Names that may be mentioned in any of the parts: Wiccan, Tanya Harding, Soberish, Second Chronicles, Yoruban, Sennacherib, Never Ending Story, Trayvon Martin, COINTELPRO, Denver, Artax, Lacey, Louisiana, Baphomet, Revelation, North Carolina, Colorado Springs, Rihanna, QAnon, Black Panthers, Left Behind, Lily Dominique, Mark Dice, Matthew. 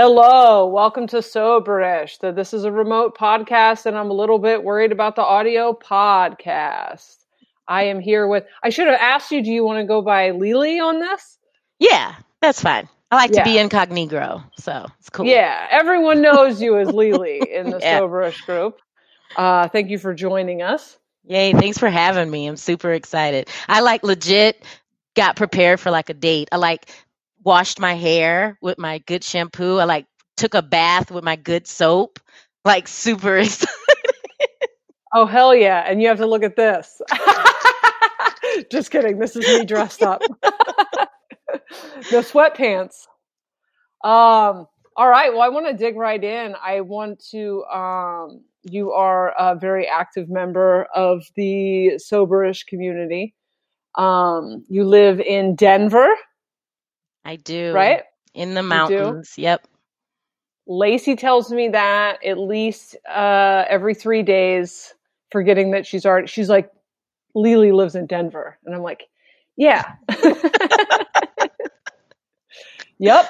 Hello, welcome to Soberish. This is a remote podcast and I'm a little bit worried about the audio podcast. I am here with, I should have asked you, do you want to go by Lily on this? Yeah, that's fine. I like to be incognito, so it's cool. Yeah, everyone knows you as Lily in the Soberish group. Thank you for joining us. Yay, thanks for having me. I'm super excited. I like legit got prepared for like a date. I like washed my hair with my good shampoo. I like took a bath with my good soap. Like super excited. Oh, hell yeah. And you have to look at this. Just kidding. This is me dressed up. The sweatpants. All right. Well, I want to dig right in. I want to, you are a very active member of the Soberish community. You live in Denver. I do. Right? In the mountains. Yep. Lacey tells me that at least every 3 days, forgetting that she's like, Lily lives in Denver. And I'm like, yeah. Yep.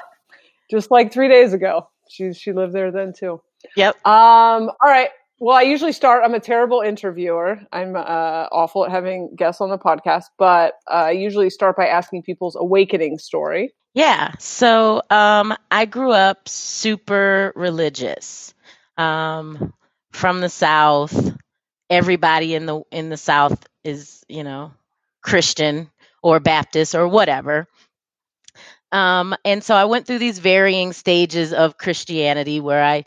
Just like 3 days ago. She lived there then too. Yep. All right. Well, I usually start, I'm a terrible interviewer. I'm awful at having guests on the podcast, but I usually start by asking people's awakening story. Yeah. So I grew up super religious, from the South. Everybody in the South is, you know, Christian or Baptist or whatever. And so I went through these varying stages of Christianity where I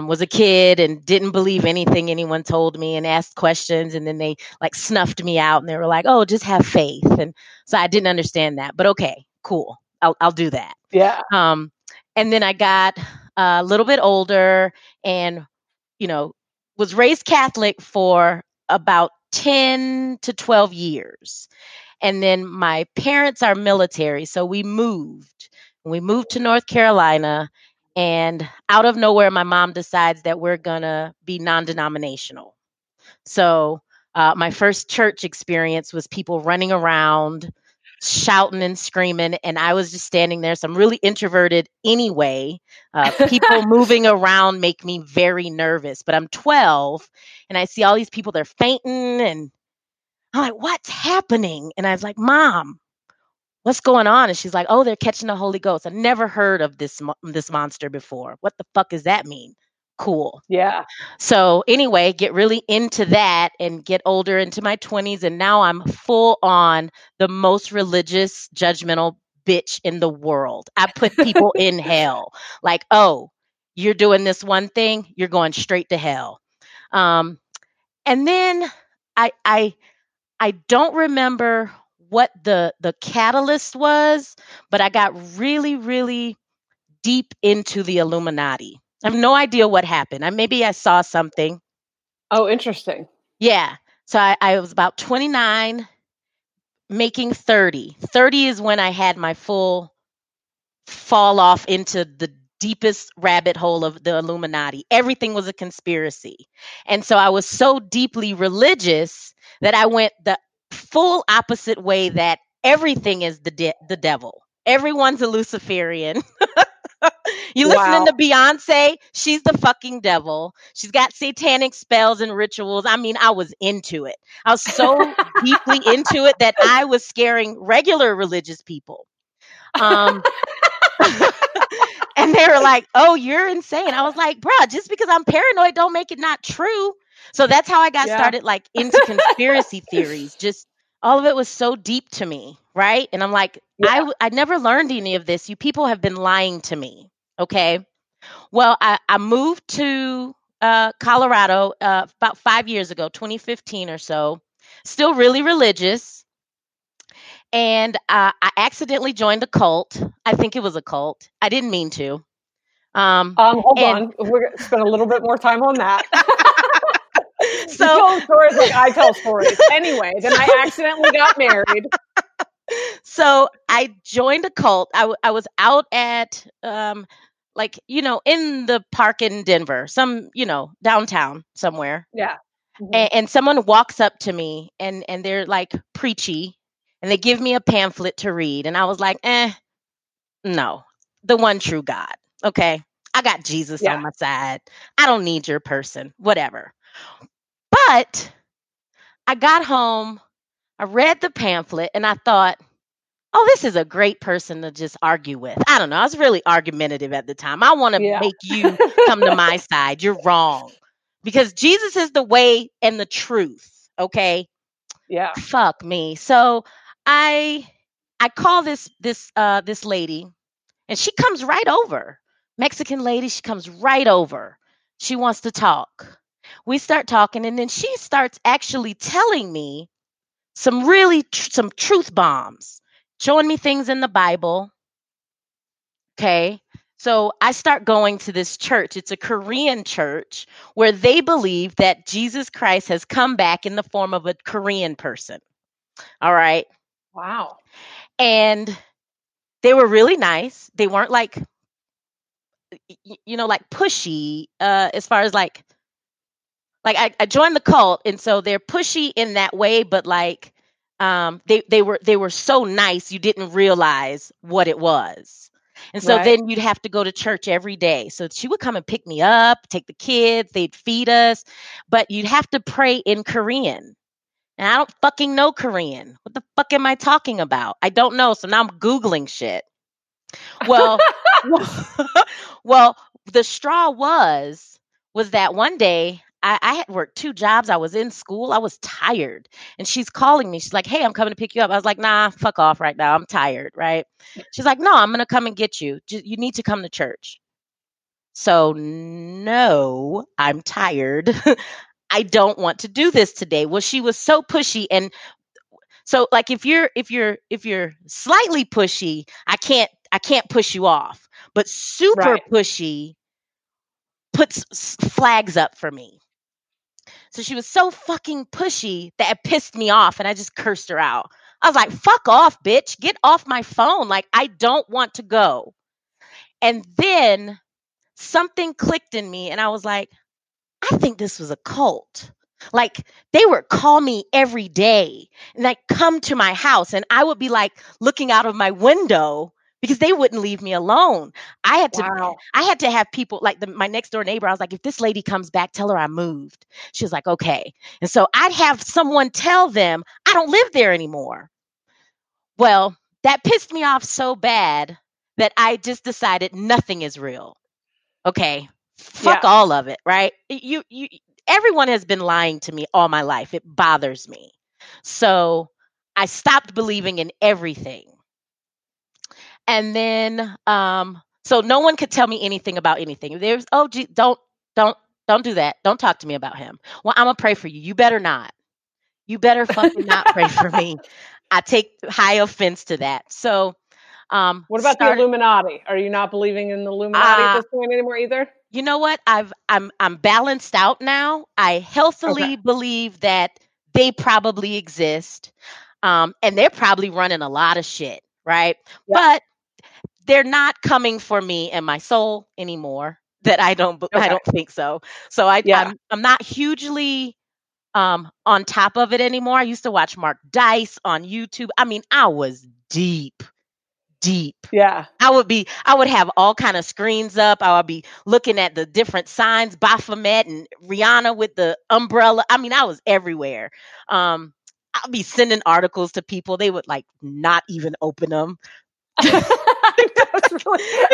was a kid and didn't believe anything anyone told me and asked questions. And then they like snuffed me out and they were like, oh, just have faith. And so I didn't understand that. But okay, cool. I'll do that. Yeah. And then I got a little bit older and, you know, was raised Catholic for about 10 to 12 years. And then my parents are military. So we moved. We moved to North Carolina. And out of nowhere, my mom decides that we're going to be non-denominational. So my first church experience was people running around, shouting and screaming. And I was just standing there. So I'm really introverted anyway. People moving around make me very nervous. But I'm 12 and I see all these people, they're fainting and I'm like, what's happening? And I was like, Mom, what's going on? And she's like, oh, they're catching the Holy Ghost. I've never heard of this monster before. What the fuck does that mean? Cool. Yeah. So anyway, get really into that and get older into my 20s. And now I'm full on the most religious, judgmental bitch in the world. I put people in hell. Like, oh, you're doing this one thing. You're going straight to hell. And then I don't remember what the catalyst was, but I got really, really deep into the Illuminati. I have no idea what happened. Maybe I saw something. Oh, interesting. Yeah. So I was about 29, making 30. 30 is when I had my full fall off into the deepest rabbit hole of the Illuminati. Everything was a conspiracy. And so I was so deeply religious that I went the full opposite way that everything is the devil. Everyone's a Luciferian. You listening to Beyonce? She's the fucking devil. She's got satanic spells and rituals. I mean, I was into it. I was so deeply into it that I was scaring regular religious people. And they were like, oh, you're insane. I was like, bro, just because I'm paranoid don't make it not true. So that's how I got started, like, into conspiracy theories. Just all of it was so deep to me, right? And I'm like, I never learned any of this. You people have been lying to me, okay? Well, I moved to Colorado about 5 years ago, 2015 or so. Still really religious. And I accidentally joined a cult. I think it was a cult. I didn't mean to. Hold on. We're going to spend a little bit more time on that. So you told stories like I tell stories. Anyway, then I accidentally got married. So I joined a cult. I was out at, in the park in Denver, some, downtown somewhere. Yeah. Mm-hmm. And someone walks up to me and they're like preachy. And they give me a pamphlet to read. And I was like, no, the one true God. Okay. I got Jesus on my side. I don't need your person, whatever. But I got home, I read the pamphlet, and I thought, oh, this is a great person to just argue with. I don't know. I was really argumentative at the time. I want to make you come to my side. You're wrong. Because Jesus is the way and the truth. Okay. Yeah. Fuck me. So I call this lady, and she comes right over. Mexican lady. She comes right over. She wants to talk. We start talking, and then she starts actually telling me some really some truth bombs. Showing me things in the Bible. Okay. So I start going to this church. It's a Korean church where they believe that Jesus Christ has come back in the form of a Korean person. All right. Wow. And they were really nice. They weren't like, you know, like pushy as far as like I joined the cult. And so they're pushy in that way, but like, they were so nice you didn't realize what it was. And so then you'd have to go to church every day. So she would come and pick me up, take the kids, they'd feed us, but you'd have to pray in Korean. And I don't fucking know Korean. What the fuck am I talking about? I don't know. So now I'm Googling shit. Well, the straw was that one day I had worked two jobs. I was in school. I was tired. And she's calling me. She's like, hey, I'm coming to pick you up. I was like, nah, fuck off right now. I'm tired. Right. She's like, no, I'm going to come and get you. You need to come to church. So no, I'm tired. I don't want to do this today. Well, she was so pushy. And so like, if you're slightly pushy, I can't push you off, but super pushy puts flags up for me. So she was so fucking pushy that it pissed me off, and I just cursed her out. I was like, fuck off, bitch. Get off my phone. Like, I don't want to go. And then something clicked in me, and I was like, I think this was a cult. Like, they would call me every day, and I'd come to my house, and I would be like looking out of my window because they wouldn't leave me alone. I had to have people like my next door neighbor. I was like, if this lady comes back, tell her I moved. She was like, okay. And so I'd have someone tell them I don't live there anymore. Well, that pissed me off so bad that I just decided nothing is real. Okay. Fuck all of it. Right. You, everyone has been lying to me all my life. It bothers me. So I stopped believing in everything. And then, so no one could tell me anything about anything. There's, oh, gee, don't do that. Don't talk to me about him. Well, I'm going to pray for you. You better not. You better fucking not pray for me. I take high offense to that. So, what about the Illuminati? Are you not believing in the Illuminati at this point anymore either? You know what? I'm balanced out now. I healthily believe that they probably exist. And they're probably running a lot of shit. Right. Yeah. But they're not coming for me and my soul anymore. That I don't think so. So I'm not hugely on top of it anymore. I used to watch Mark Dice on YouTube. I mean, I was deep. Yeah. I would have all kind of screens up. I would be looking at the different signs, Baphomet and Rihanna with the umbrella. I mean, I was everywhere. I'll be sending articles to people. They would like not even open them. They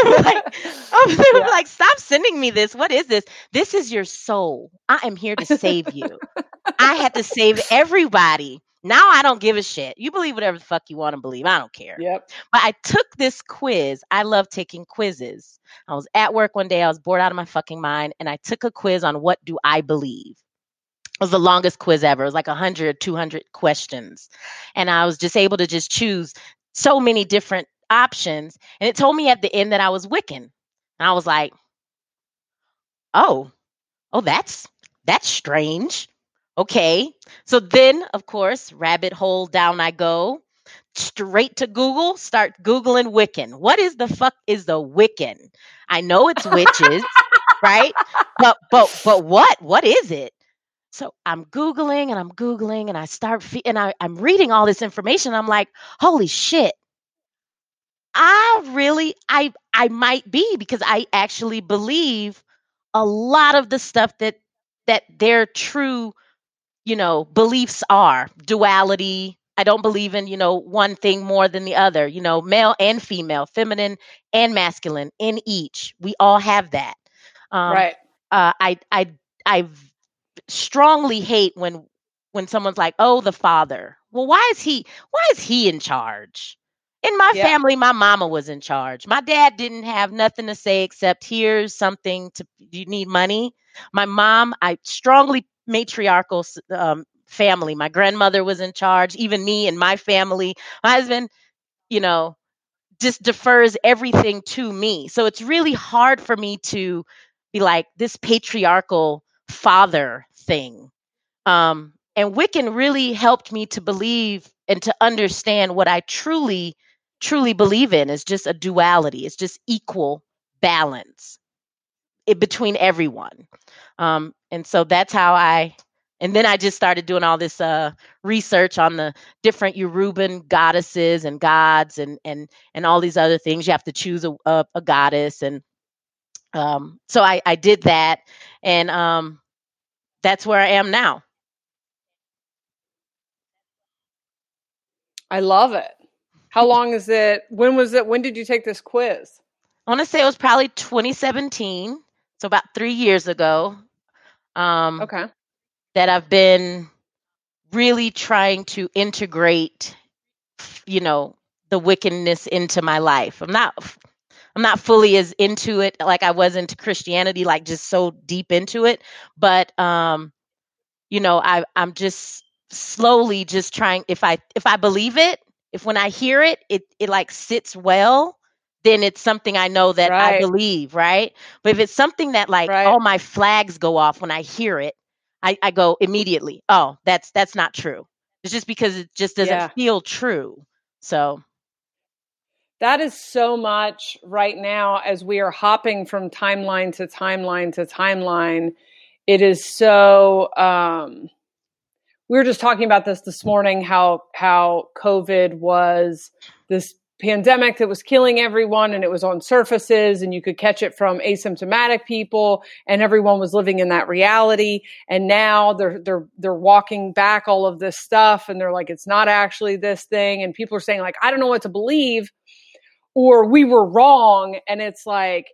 were like, stop sending me this. What is this? This is your soul. I am here to save you. I had to save everybody. Now I don't give a shit. You believe whatever the fuck you want to believe. I don't care. Yep. But I took this quiz. I love taking quizzes. I was at work one day. I was bored out of my fucking mind. And I took a quiz on what do I believe. It was the longest quiz ever. It was like 100, 200 questions. And I was just able to just choose so many different options. And it told me at the end that I was Wiccan. And I was like, oh, that's strange. Okay. So then, of course, rabbit hole down I go. Straight to Google, start Googling Wiccan. What is the fuck is the Wiccan? I know it's witches, right? But what is it? So I'm Googling and I start, and I'm reading all this information. I'm like, holy shit. I might be, because I actually believe a lot of the stuff that their true, beliefs are duality. I don't believe in, one thing more than the other, male and female, feminine and masculine in each. We all have that. Right. I strongly hate when someone's like, oh, the father. Well, why is he in charge? In my family, my mama was in charge. My dad didn't have nothing to say except here's something to, you need money. My mom, I strongly matriarchal family. My grandmother was in charge, even me and my family. My husband, just defers everything to me. So it's really hard for me to be like this patriarchal father thing. And Wiccan really helped me to believe and to understand what I truly, truly believe in is just a duality. It's just equal balance between everyone. And so that's how and then I just started doing all this research on the different Yoruban goddesses and gods and all these other things. You have to choose a goddess. And so I did that. And that's where I am now. I love it. How long is it? When was it? When did you take this quiz? I want to say it was probably 2017. So about 3 years ago. Okay. That I've been really trying to integrate, the Wiccanness into my life. I'm not fully as into it like I was into Christianity, like just so deep into it. But I'm just slowly just trying. If I believe it, if when I hear it, it like sits well, then it's something I know that I believe, right? But if it's something that like all my flags go off when I hear it. I go immediately, oh, that's not true. It's just because it just doesn't feel true. So that is so much right now as we are hopping from timeline to timeline to timeline. It is so, we were just talking about this morning, how COVID was this pandemic that was killing everyone, and it was on surfaces, and you could catch it from asymptomatic people, and everyone was living in that reality. And now they're walking back all of this stuff, and they're like, it's not actually this thing. And people are saying like, I don't know what to believe, or we were wrong. And it's like,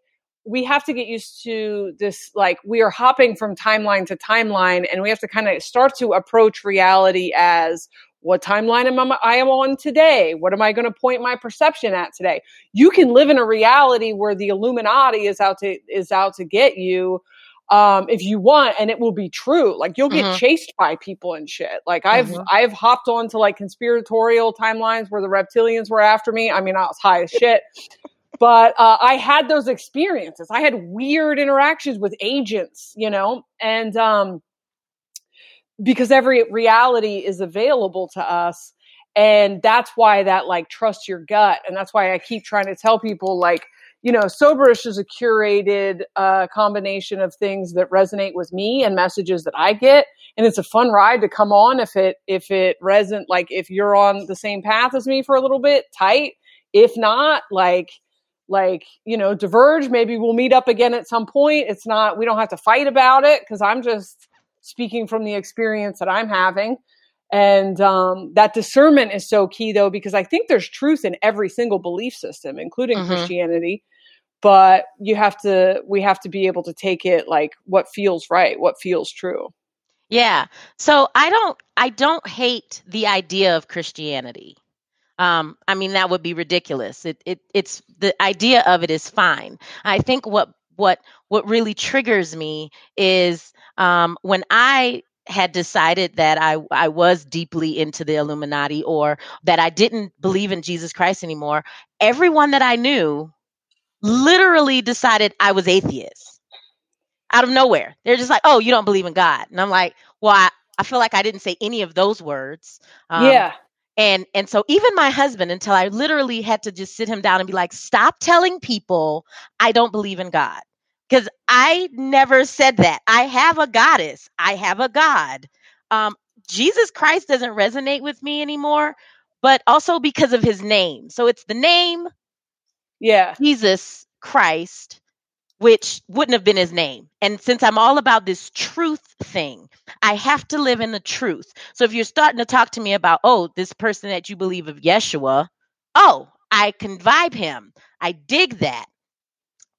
we have to get used to this, like we are hopping from timeline to timeline, and we have to kind of start to approach reality as, what timeline am I on today? What am I going to point my perception at today? You can live in a reality where the Illuminati is out to get you if you want, and it will be true. Like you'll get chased by people and shit. Like I've hopped on to like conspiratorial timelines where the reptilians were after me. I mean, I was high as shit. But I had those experiences. I had weird interactions with agents, and because every reality is available to us. And that's why that like trust your gut. And that's why I keep trying to tell people like, Soberish is a curated combination of things that resonate with me and messages that I get. And it's a fun ride to come on. If it resonates, like if you're on the same path as me for a little bit, tight. If not, like, diverge, maybe we'll meet up again at some point. It's not, we don't have to fight about it. 'Cause I'm just speaking from the experience that I'm having. And that discernment is so key, though, because I think there's truth in every single belief system, including Christianity. But we have to be able to take it like what feels right, what feels true. Yeah. So I don't hate the idea of Christianity. I mean, that would be ridiculous. It's the idea of it is fine. I think what really triggers me is when I had decided that I was deeply into the Illuminati, or that I didn't believe in Jesus Christ anymore, everyone that I knew literally decided I was atheist out of nowhere. They're just like, oh, you don't believe in God. And I'm like, well, I feel like I didn't say any of those words. And so even my husband, until I literally had to just sit him down and be like, stop telling people I don't believe in God, because I never said that. I have a goddess. I have a God. Jesus Christ doesn't resonate with me anymore, but also because of his name. So it's the name Yeah. Jesus Christ, which wouldn't have been his name. And since I'm all about this truth thing, I have to live in the truth. So if you're starting to talk to me about, oh, this person that you believe of Yeshua, oh, I can vibe him. I dig that.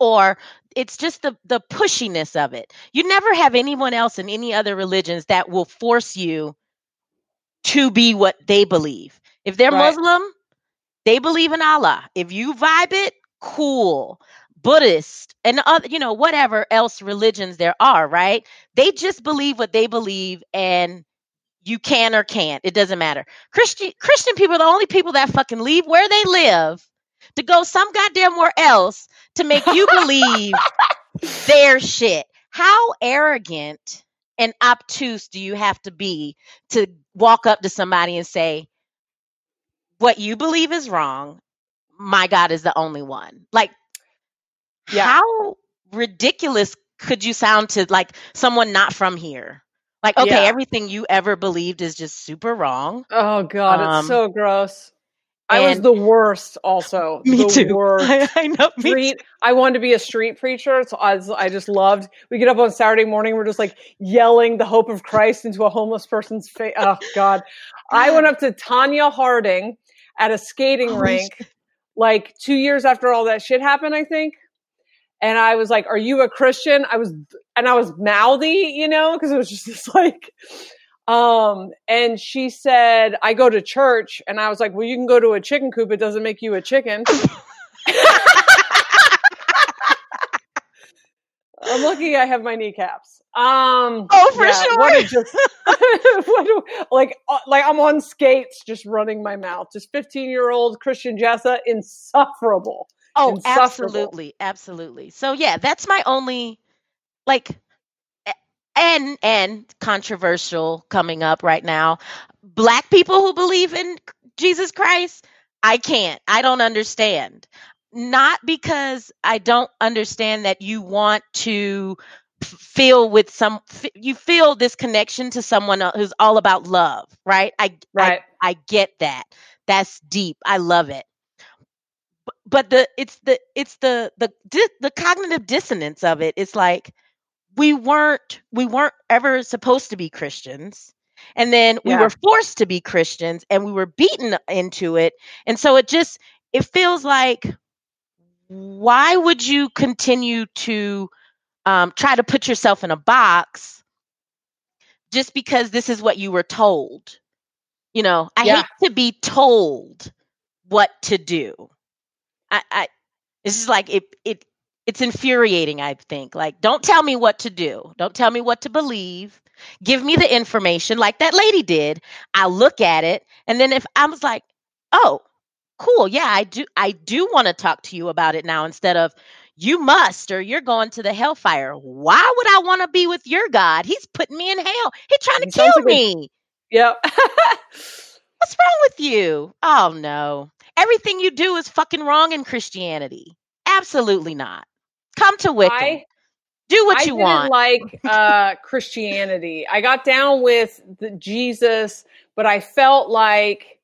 Or it's just the pushiness of it. You never have anyone else in any other religions that will force you to be what they believe. If they're right. Muslim, they believe in Allah. If you vibe it, cool. Buddhist and other, you know, whatever else religions there are, right? They just believe what they believe, and you can or can't. It doesn't matter. Christian people are the only people that fucking leave where they live to go some goddamn where else to make you believe their shit. How arrogant and obtuse do you have to be to walk up to somebody and say, what you believe is wrong, my God is the only one? Like, yeah. How ridiculous could you sound to like someone not from here? Like, okay, yeah. Everything you ever believed is just super wrong. Oh God, it's so gross. I was the worst also. Me too. Worst. I know. Me too. I wanted to be a street preacher. So I just loved, we get up on Saturday morning. We're just like yelling the hope of Christ into a homeless person's face. Oh God. I went up to Tanya Harding at a skating rink like 2 years after all that shit happened, I think. And I was like, are you a Christian? I was mouthy, you know, because it was just this, like, and she said, I go to church. And I was like, well, you can go to a chicken coop. It doesn't make you a chicken. I'm lucky I have my kneecaps. Oh, for sure. Like I'm on skates, just running my mouth. Just 15-year-old Christian Jessa, insufferable. Oh, absolutely. Absolutely. So yeah, that's my only like, and controversial coming up right now. Black people who believe in Jesus Christ. I don't understand. Not because I don't understand that you want to feel this connection to someone who's all about love. Right. I get that. That's deep. I love it. But it's the cognitive dissonance of it. It's like we weren't ever supposed to be Christians, and then we were forced to be Christians, and we were beaten into it. And so it feels like, why would you continue to try to put yourself in a box just because this is what you were told? You know, I hate to be told what to do. This is like, it's infuriating, I think. Like, don't tell me what to do. Don't tell me what to believe. Give me the information like that lady did. I'll look at it. And then if I was like, oh, cool. Yeah, I do want to talk to you about it now, instead of you must, or you're going to the hellfire. Why would I want to be with your God? He's putting me in hell. He's trying to kill me. Yep. What's wrong with you? Oh, no. Everything you do is fucking wrong in Christianity. Absolutely not. Come to Wiccan. Do what you want. I didn't like Christianity. I got down with Jesus, but I felt like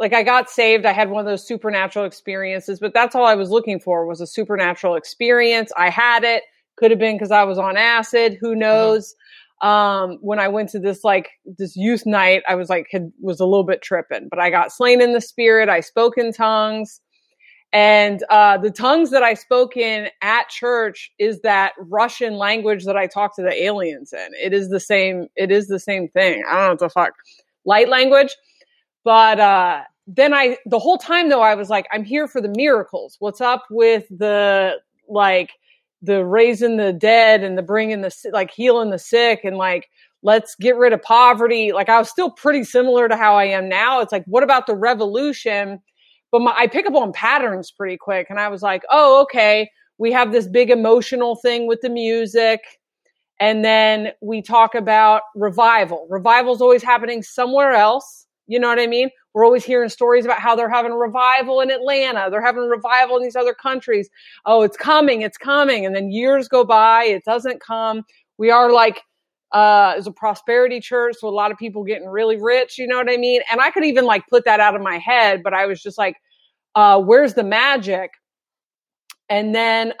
I got saved. I had one of those supernatural experiences, but that's all I was looking for was a supernatural experience. I had it. Could have been because I was on acid. Who knows? Mm-hmm. When I went to this youth night, I was like, was a little bit tripping, but I got slain in the spirit. I spoke in tongues, and, the tongues that I spoke in at church is that Russian language that I talk to the aliens in. It is the same thing. I don't know what the fuck, light language. But, then the whole time though, I was like, I'm here for the miracles. What's up with the raising the dead and the bringing the, like, healing the sick, and like, let's get rid of poverty. Like, I was still pretty similar to how I am now. It's like, what about the revolution? But I pick up on patterns pretty quick. And I was like, oh, okay. We have this big emotional thing with the music. And then we talk about revival. Revival's always happening somewhere else. You know what I mean? We're always hearing stories about how they're having a revival in Atlanta. They're having a revival in these other countries. Oh, it's coming. It's coming. And then years go by. It doesn't come. We are like, it's a prosperity church. So a lot of people getting really rich. You know what I mean? And I could even like put that out of my head, but I was just like, where's the magic? And then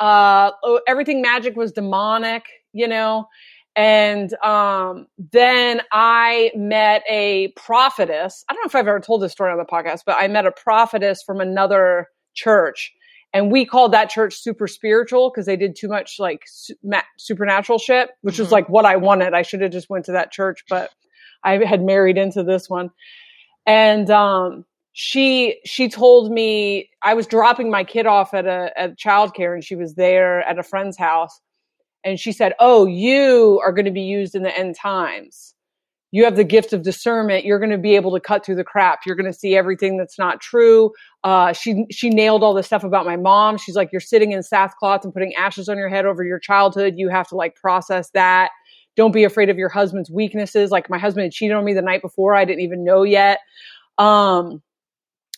everything magic was demonic, you know. And then I met a prophetess. I don't know if I've ever told this story on the podcast, but I met a prophetess from another church. And we called that church super spiritual because they did too much like supernatural shit, which was like what I wanted. I should have just went to that church, but I had married into this one. And she told me, I was dropping my kid off at childcare, and she was there at a friend's house. And she said, "Oh, you are going to be used in the end times. You have the gift of discernment. You're going to be able to cut through the crap. You're going to see everything that's not true." She nailed all this stuff about my mom. She's like, "You're sitting in sackcloth and putting ashes on your head over your childhood. You have to like process that. Don't be afraid of your husband's weaknesses." Like my husband had cheated on me the night before. I didn't even know yet.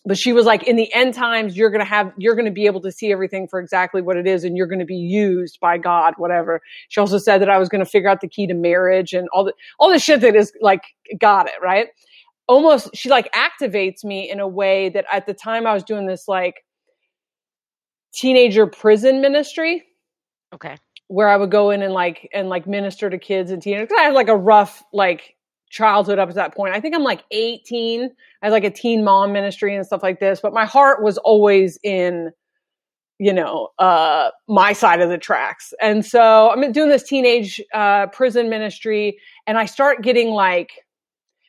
But she was like, in the end times, you're going to be able to see everything for exactly what it is. And you're going to be used by God, whatever. She also said that I was going to figure out the key to marriage and all the shit that is like, got it right. Almost. She like activates me in a way that at the time I was doing this like teenager prison ministry. Okay. Where I would go in and minister to kids and teenagers. I had like a rough, like, childhood up to that point. I think I'm like 18. I had like a teen mom ministry and stuff like this, but my heart was always in, you know, my side of the tracks. And so I'm doing this teenage prison ministry, and I start getting like,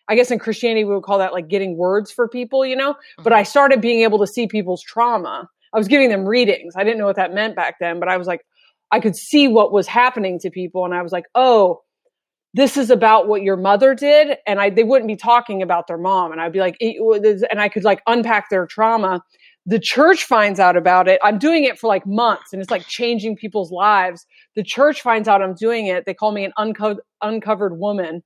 I guess in Christianity we would call that like getting words for people, you know, but I started being able to see people's trauma. I was giving them readings. I didn't know what that meant back then, but I was like, I could see what was happening to people. And I was like, oh, this is about what your mother did. And they wouldn't be talking about their mom. And I'd be like, and I could like unpack their trauma. The church finds out about it. I'm doing it for like months, and it's like changing people's lives. The church finds out I'm doing it. They call me an uncovered woman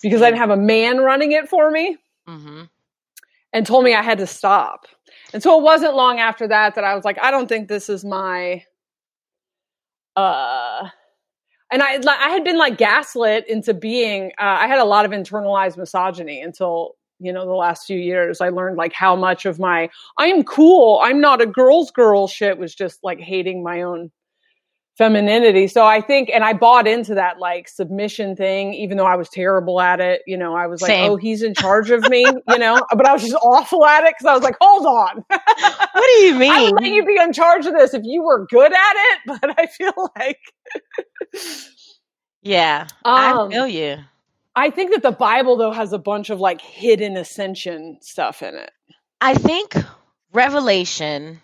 because I didn't have a man running it for me, and told me I had to stop. And so it wasn't long after that I was like, I don't think this is my, and I had been like gaslit into being, I had a lot of internalized misogyny until, you know, the last few years. I learned like how much of my, I'm cool, I'm not a girl's girl shit was just like hating my own femininity. So I think, and I bought into that like submission thing, even though I was terrible at it. You know, I was like, oh, he's in charge of me, you know, but I was just awful at it. Cause I was like, hold on. What do you mean? I would let you be in charge of this if you were good at it. But I feel like, yeah, I feel you. I think that the Bible though has a bunch of like hidden ascension stuff in it. I think Revelation,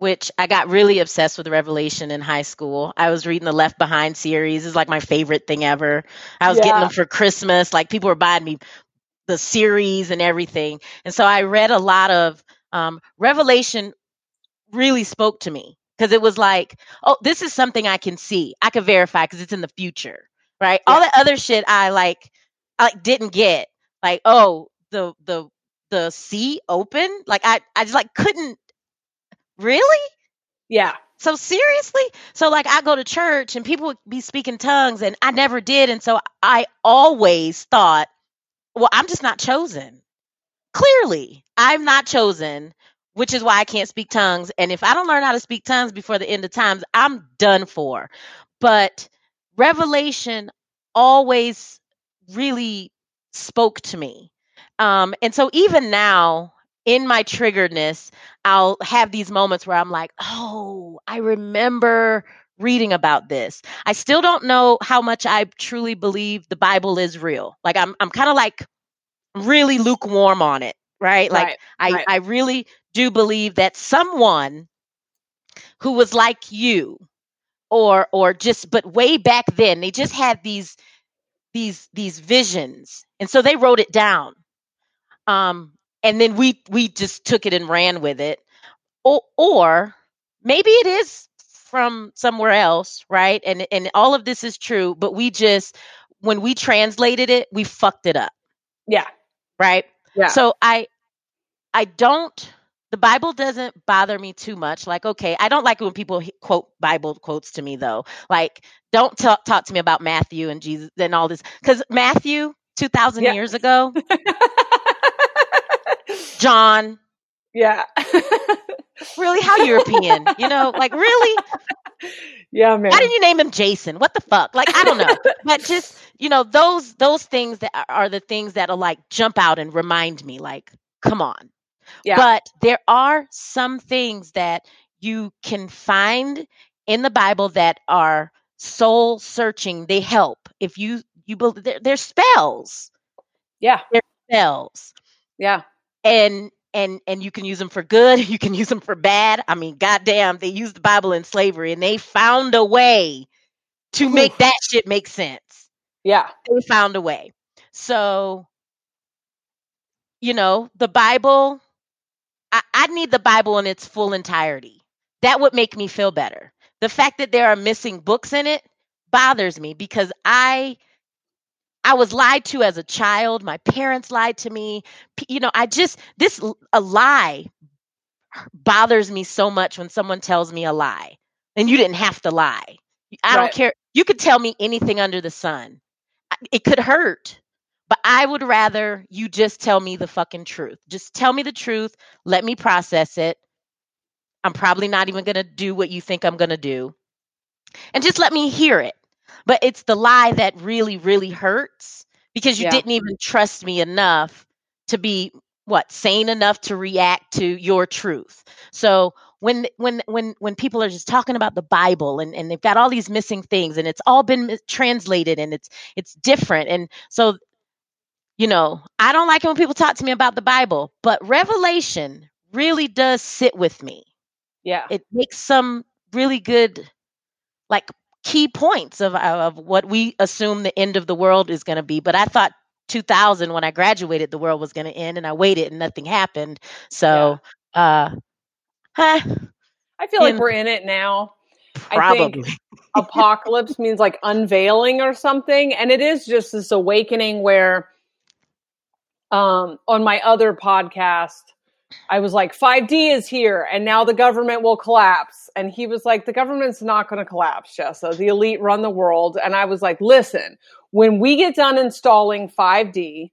which I got really obsessed with Revelation in high school. I was reading the Left Behind series. It's like my favorite thing ever. I was getting them for Christmas. Like people were buying me the series and everything. And so I read a lot of Revelation. Really spoke to me because it was like, oh, this is something I can see. I can verify because it's in the future, right? Yeah. All that other shit I didn't get. Like, oh, the sea open. Like I just like couldn't. Really? Yeah. So seriously? So like I go to church and people would be speaking tongues and I never did. And so I always thought, well, I'm just not chosen. Clearly, I'm not chosen, which is why I can't speak tongues. And if I don't learn how to speak tongues before the end of times, I'm done for. But Revelation always really spoke to me. And so even now, in my triggeredness, I'll have these moments where I'm like, oh, I remember reading about this. I still don't know how much I truly believe the Bible is real. Like I'm kind of like really lukewarm on it, right? Like right. I really do believe that someone who was like you or just, but way back then, they just had these visions. And so they wrote it down. And then we just took it and ran with it. Or maybe it is from somewhere else, right? And all of this is true, but we just, when we translated it, we fucked it up. Yeah. Right? Yeah. So I don't, the Bible doesn't bother me too much. Like, okay, I don't like when people quote Bible quotes to me though. Like, don't talk to me about Matthew and Jesus and all this. Because Matthew, 2,000 years ago... John, Yeah. Really? How European? You know, like, really? Yeah, man. Why didn't you name him Jason? What the fuck? Like, I don't know. But just, you know, those things that are the things that'll like jump out and remind me, like, come on. Yeah. But there are some things that you can find in the Bible that are soul searching. They help. If you believe they're spells. Yeah. They're spells. Yeah. And you can use them for good. You can use them for bad. I mean, goddamn, they used the Bible in slavery, and they found a way to make that shit make sense. Yeah. They found a way. So, you know, the Bible, I need the Bible in its full entirety. That would make me feel better. The fact that there are missing books in it bothers me because I was lied to as a child. My parents lied to me. You know, a lie bothers me so much when someone tells me a lie and you didn't have to lie. I don't care. You could tell me anything under the sun. It could hurt, but I would rather you just tell me the fucking truth. Just tell me the truth. Let me process it. I'm probably not even going to do what you think I'm going to do. And just let me hear it. But it's the lie that really, really hurts because you didn't even trust me enough to be sane enough to react to your truth. So when people are just talking about the Bible and they've got all these missing things and it's all been translated and it's different. And so, you know, I don't like it when people talk to me about the Bible, but Revelation really does sit with me. Yeah. It makes some really good, like, key points of what we assume the end of the world is going to be. But I thought 2000, when I graduated, the world was going to end, and I waited and nothing happened. So I feel like we're in it now. Probably. I think apocalypse means like unveiling or something. And it is just this awakening where on my other podcast, I was like, 5D is here, and now the government will collapse. And he was like, the government's not going to collapse, Jessa. The elite run the world. And I was like, listen, when we get done installing 5D,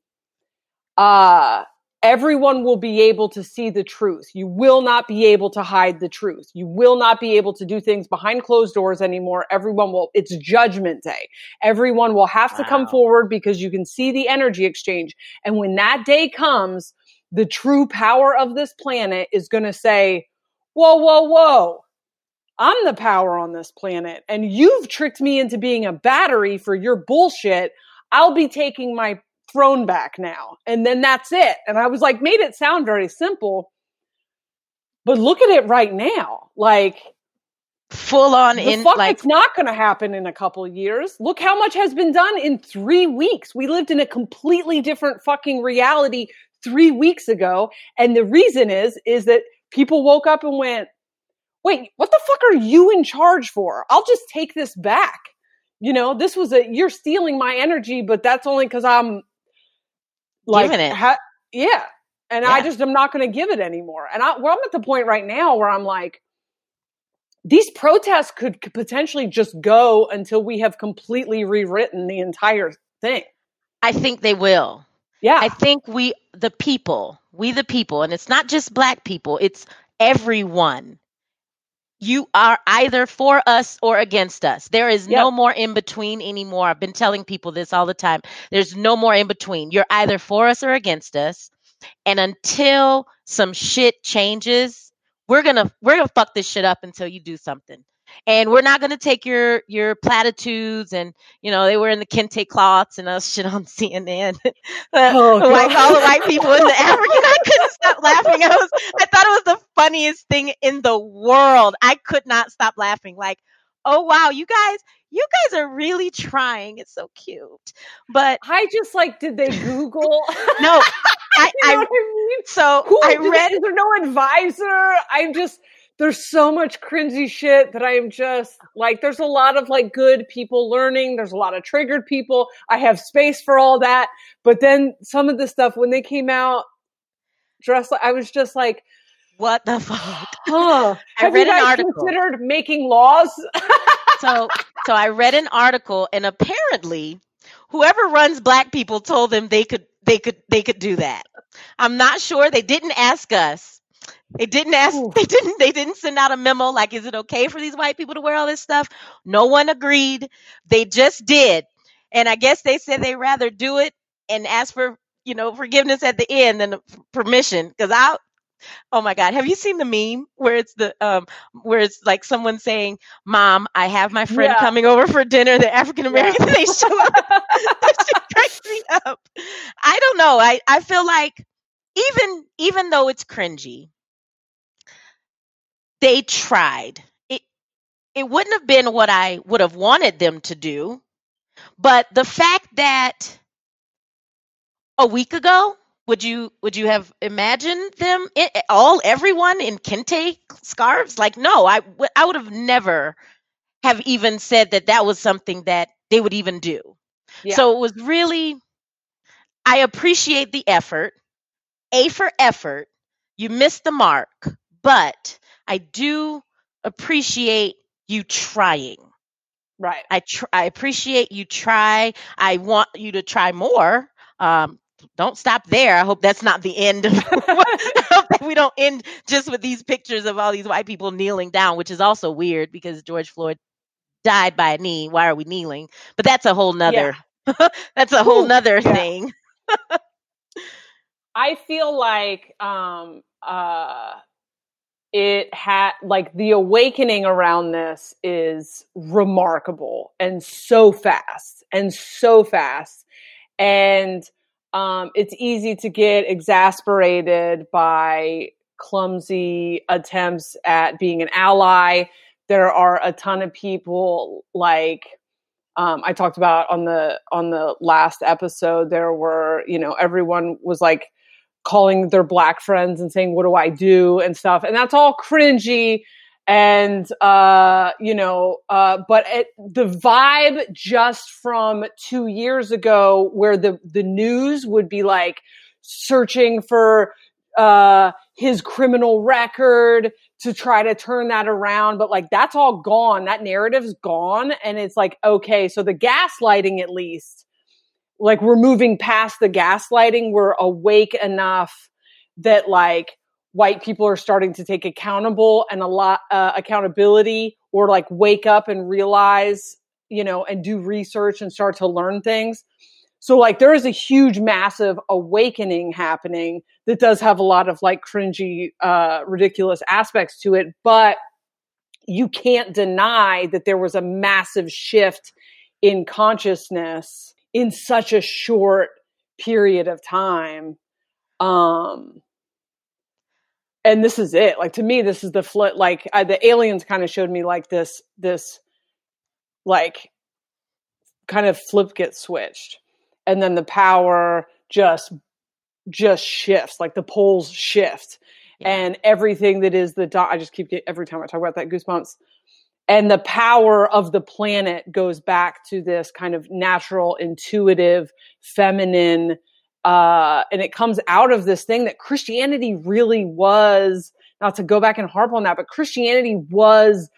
everyone will be able to see the truth. You will not be able to hide the truth. You will not be able to do things behind closed doors anymore. Everyone will, it's judgment day. Everyone will have to come forward because you can see the energy exchange. And when that day comes, the true power of this planet is going to say, whoa, whoa, whoa, I'm the power on this planet. And you've tricked me into being a battery for your bullshit. I'll be taking my throne back now. And then that's it. And I was like, made it sound very simple, but look at it right now. Like, full on in like, it's not going to happen in a couple of years. Look how much has been done in 3 weeks. We lived in a completely different fucking reality 3 weeks ago. And the reason is that people woke up and went, wait, what the fuck are you in charge for? I'll just take this back. You know, this was you're stealing my energy, but that's only because I'm like, giving it. I just am not going to give it anymore. And I'm at the point right now where I'm like, these protests could potentially just go until we have completely rewritten the entire thing. I think they will. Yeah. I think we the people, and it's not just Black people, it's everyone. You are either for us or against us. There is no more in between anymore. I've been telling people this all the time. There's no more in between. You're either for us or against us. And until some shit changes, we're gonna fuck this shit up until you do something. And we're not going to take your platitudes and, you know, they were in the kente cloths and us shit on CNN. Like all the white people in the African. I couldn't stop laughing. I thought it was the funniest thing in the world. I could not stop laughing. Like, oh, wow, you guys are really trying. It's so cute. But I just like, did they Google? No. You know what I mean? So cool. I read. Is there no advisor? There's so much cringy shit that I am just like, there's a lot of like good people learning. There's a lot of triggered people. I have space for all that. But then some of the stuff when they came out dressed, I was just like, what the fuck? Huh. I read an article. Have you guys considered making laws? So I read an article, and apparently whoever runs Black people told them they could do that. I'm not sure. They didn't ask us. They didn't ask. They didn't send out a memo like, is it okay for these white people to wear all this stuff? No one agreed. They just did. And I guess they said they'd rather do it and ask for, you know, forgiveness at the end than permission. Because oh my God, have you seen the meme where it's the where it's like someone saying, "Mom, I have my friend coming over for dinner." The African American, they show up. That shit cracks me up. I don't know. I feel like even though it's cringy, they tried. It wouldn't have been what I would have wanted them to do, but the fact that a week ago, would you have imagined them everyone in kente scarves? Like, no, I would have never have even said that was something that they would even do. Yeah. So it was really, I appreciate the effort. A for effort, you missed the mark, but I do appreciate you trying. Right. I appreciate you try. I want you to try more. Don't stop there. I hope that's not the end. I hope that we don't end just with these pictures of all these white people kneeling down, which is also weird because George Floyd died by a knee. Why are we kneeling? But that's a whole nother. Yeah. That's a whole nother thing. I feel like it had like the awakening around this is remarkable and so fast. And it's easy to get exasperated by clumsy attempts at being an ally. There are a ton of people like I talked about on the last episode. There were, you know, everyone was like calling their black friends and saying, "What do I do?" and stuff, and that's all cringy. And but the vibe just from 2 years ago, where the news would be like searching for his criminal record to try to turn that around, but like that's all gone. That narrative's gone, and it's like, okay, so the gaslighting, at least, like we're moving past the gaslighting. We're awake enough that like white people are starting to take accountability, or like wake up and realize, you know, and do research and start to learn things. So like there is a huge, massive awakening happening that does have a lot of like cringy, ridiculous aspects to it. But you can't deny that there was a massive shift in consciousness in such a short period of time. And this is it. Like, to me, this is the flip. Like the aliens kind of showed me like this like kind of flip gets switched. And then the power just shifts, like the poles shift. Yeah. And everything that is I just keep getting, every time I talk about that, goosebumps. And the power of the planet goes back to this kind of natural, intuitive, feminine, and it comes out of this thing that Christianity really was, not to go back and harp on that, but Christianity was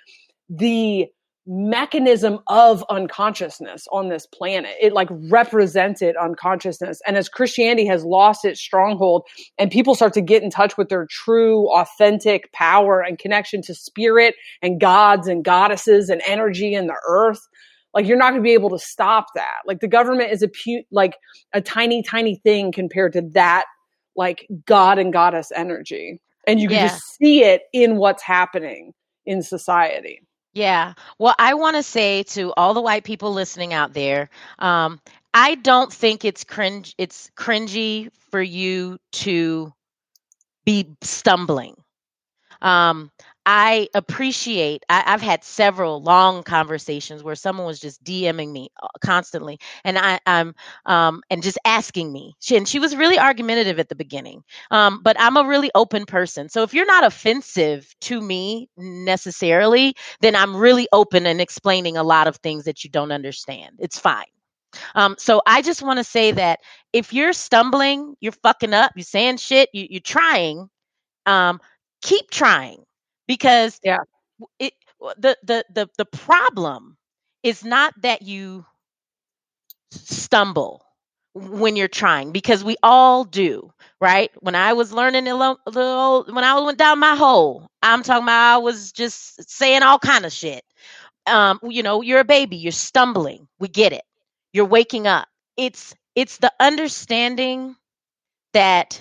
the mechanism of unconsciousness on this planet. It like represented unconsciousness. And as Christianity has lost its stronghold and people start to get in touch with their true, authentic power and connection to spirit and gods and goddesses and energy and the earth, like you're not going to be able to stop that. Like the government is a tiny, tiny thing compared to that, like God and goddess energy. And you can just see it in what's happening in society. Yeah. Well, I want to say to all the white people listening out there, I don't think it's cringy for you to be stumbling. I appreciate, I've had several long conversations where someone was just DMing me constantly and I'm just asking me. She was really argumentative at the beginning, but I'm a really open person. So if you're not offensive to me necessarily, then I'm really open and explaining a lot of things that you don't understand. It's fine. So I just want to say that if you're stumbling, you're fucking up, you're saying shit, you're trying, keep trying. Because the problem is not that you stumble when you're trying, because we all do. right? When I was learning when I went down my hole, I'm talking about I was just saying all kind of shit. You know, you're a baby, you're stumbling. We get it. You're waking up. It's the understanding that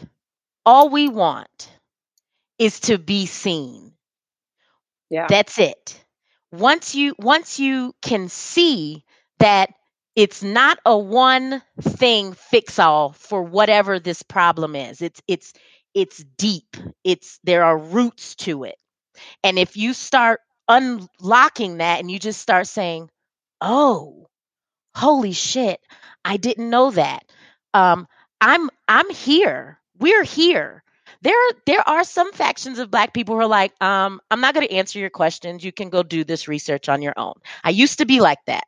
all we want is to be seen. Yeah. That's it. Once you can see that it's not a one thing fix all for whatever this problem is. It's deep. There are roots to it. And if you start unlocking that and you just start saying, "Oh, holy shit, I didn't know that. I'm here. We're here." There are some factions of Black people who are like, I'm not going to answer your questions. You can go do this research on your own. I used to be like that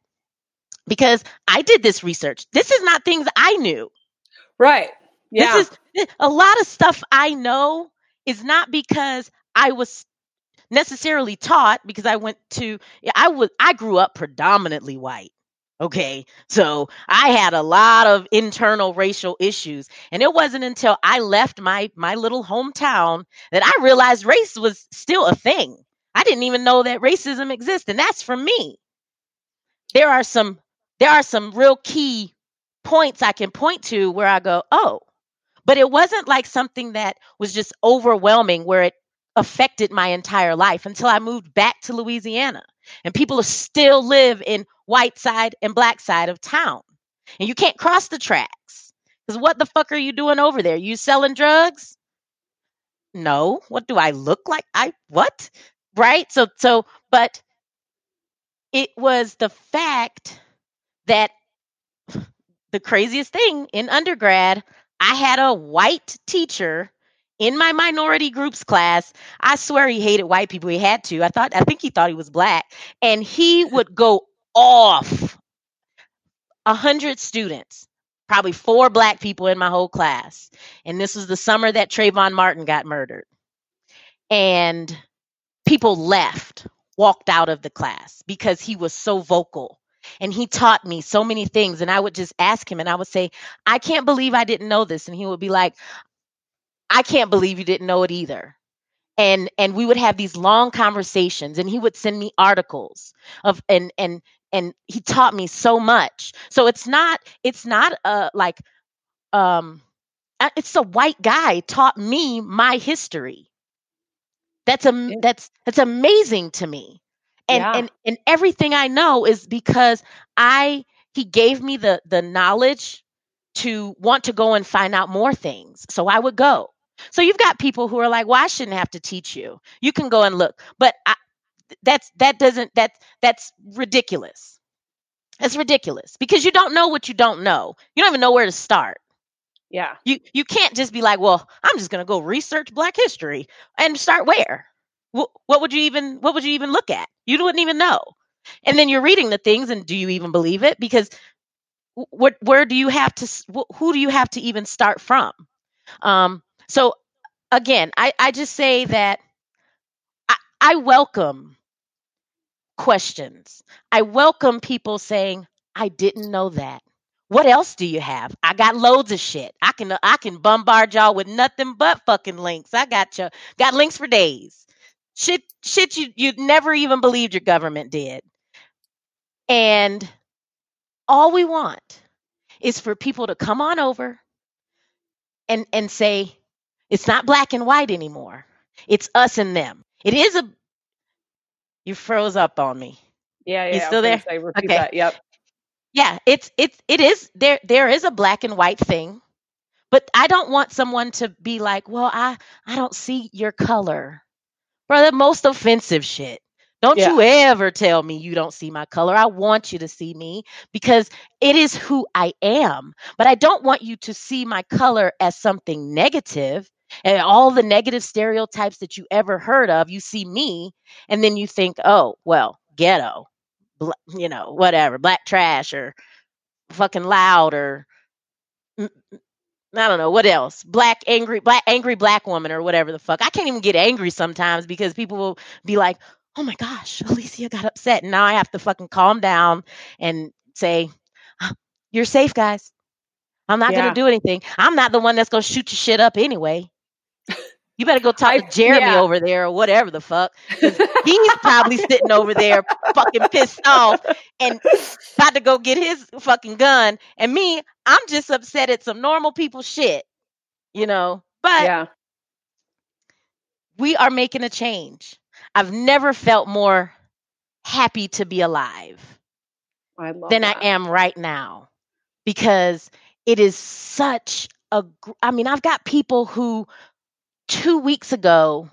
because I did this research. This is not things I knew. Right. Yeah. This is a lot of stuff I know is not because I was necessarily taught, because I grew up predominantly white. Okay, so I had a lot of internal racial issues, and it wasn't until I left my little hometown that I realized race was still a thing. I didn't even know that racism exists, and that's for me. There are some real key points I can point to where I go, oh, but it wasn't like something that was just overwhelming where it affected my entire life until I moved back to Louisiana. And people still live in white side and Black side of town. And you can't cross the tracks. Because what the fuck are you doing over there? You selling drugs? No. What do I look like? What? Right? So, but it was the fact that the craziest thing in undergrad, I had a white teacher in my minority groups class. I swear he hated white people. He had to. I think he thought he was Black. And he would go off 100 students, probably 4 Black people in my whole class. And this was the summer that Trayvon Martin got murdered. And people walked out of the class because he was so vocal. And he taught me so many things. And I would just ask him and I would say, I can't believe I didn't know this. And he would be like, I can't believe you didn't know it either. And we would have these long conversations, and he would send me articles and he taught me so much. So it's a white guy taught me my history. That's amazing to me. And everything I know is because he gave me the knowledge to want to go and find out more things. So I would go. So you've got people who are like, well, I shouldn't have to teach you. You can go and look. But that's ridiculous. That's ridiculous because you don't know what you don't know. You don't even know where to start. Yeah. You can't just be like, well, I'm just going to go research Black history and start where? What would you even look at? You wouldn't even know. And then you're reading the things and do you even believe it? Because who do you have to even start from? So again, I just say that I welcome questions. I welcome people saying, I didn't know that. What else do you have? I got loads of shit. I can bombard y'all with nothing but fucking links. I got links for days. Shit you never even believed your government did. And all we want is for people to come on over and say, it's not Black and white anymore. It's us and them. It is a... You froze up on me. Yeah. You still there? Okay. That. Yep. Yeah, it is. There is a Black and white thing, but I don't want someone to be like, well, I don't see your color. Brother, most offensive shit. Don't you ever tell me you don't see my color. I want you to see me because it is who I am. But I don't want you to see my color as something negative, and all the negative stereotypes that you ever heard of. You see me and then you think, oh, well, ghetto, you know, whatever, Black trash or fucking loud or I don't know what else. Black angry Black woman or whatever the fuck. I can't even get angry sometimes because people will be like, oh my gosh, Alicia got upset. And now I have to fucking calm down and say, you're safe, guys. I'm not going to do anything. I'm not the one that's going to shoot your shit up anyway. You better go talk to Jeremy over there or whatever the fuck. He's probably sitting over there fucking pissed off and about to go get his fucking gun. And me, I'm just upset at some normal people shit, you know. But we are making a change. I've never felt more happy to be alive I am right now, because it is such a, I mean, I've got people who 2 weeks ago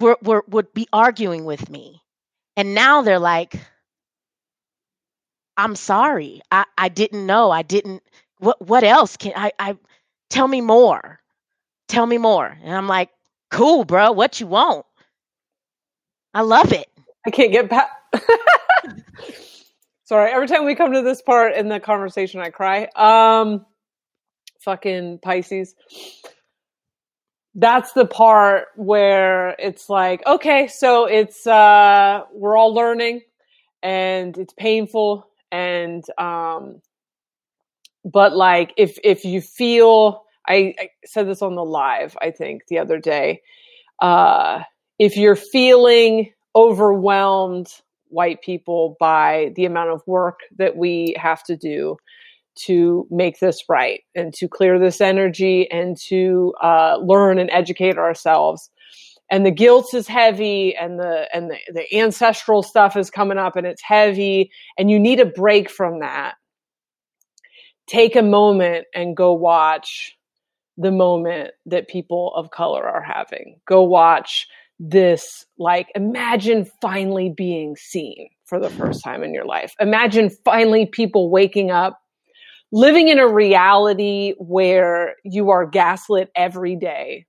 would be arguing with me. And now they're like, I'm sorry. I didn't know. I didn't, what else can I tell me more? Tell me more. And I'm like, cool, bro. What you want? I love it. I can't get back. Sorry. Every time we come to this part in the conversation, I cry. Fucking Pisces. That's the part where it's like, okay, so it's, we're all learning and it's painful. And, but like, if you feel, I said this on the live, I think the other day, if you're feeling overwhelmed, white people, by the amount of work that we have to do to make this right and to clear this energy and to learn and educate ourselves. And the guilt is heavy and the ancestral stuff is coming up and it's heavy and you need a break from that. Take a moment and go watch the moment that people of color are having. Go watch this, like, imagine finally being seen for the first time in your life. Imagine finally people waking up, living in a reality where you are gaslit every day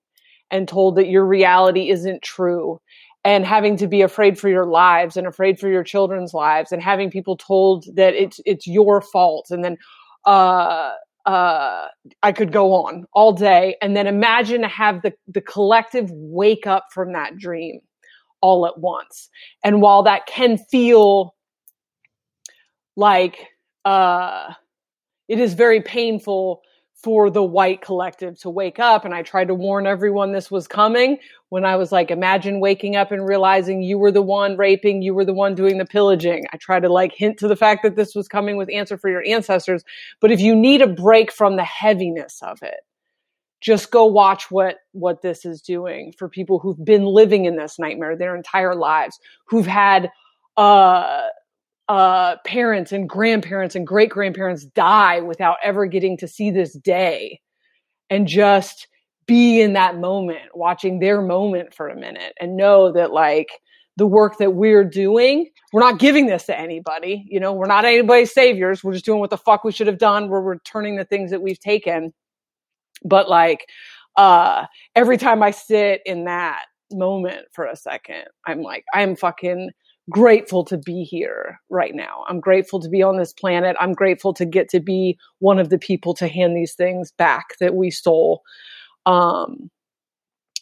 and told that your reality isn't true, and having to be afraid for your lives and afraid for your children's lives, and having people told that it's your fault. And then I could go on all day. And then imagine to have the collective wake up from that dream all at once. And while that can feel like, it is very painful for the white collective to wake up. And I tried to warn everyone this was coming when I was like, imagine waking up and realizing you were the one raping, you were the one doing the pillaging. I tried to like hint to the fact that this was coming with Answer for Your Ancestors. But if you need a break from the heaviness of it, just go watch what this is doing for people who've been living in this nightmare their entire lives, who've had, parents and grandparents and great grandparents die without ever getting to see this day, and just be in that moment, watching their moment for a minute, and know that like the work that we're doing, we're not giving this to anybody, you know, we're not anybody's saviors. We're just doing what the fuck we should have done. We're returning the things that we've taken. But like, every time I sit in that moment for a second, I'm like, I'm fucking grateful to be here right now. I'm grateful to be on this planet. I'm grateful to get to be one of the people to hand these things back that we stole. And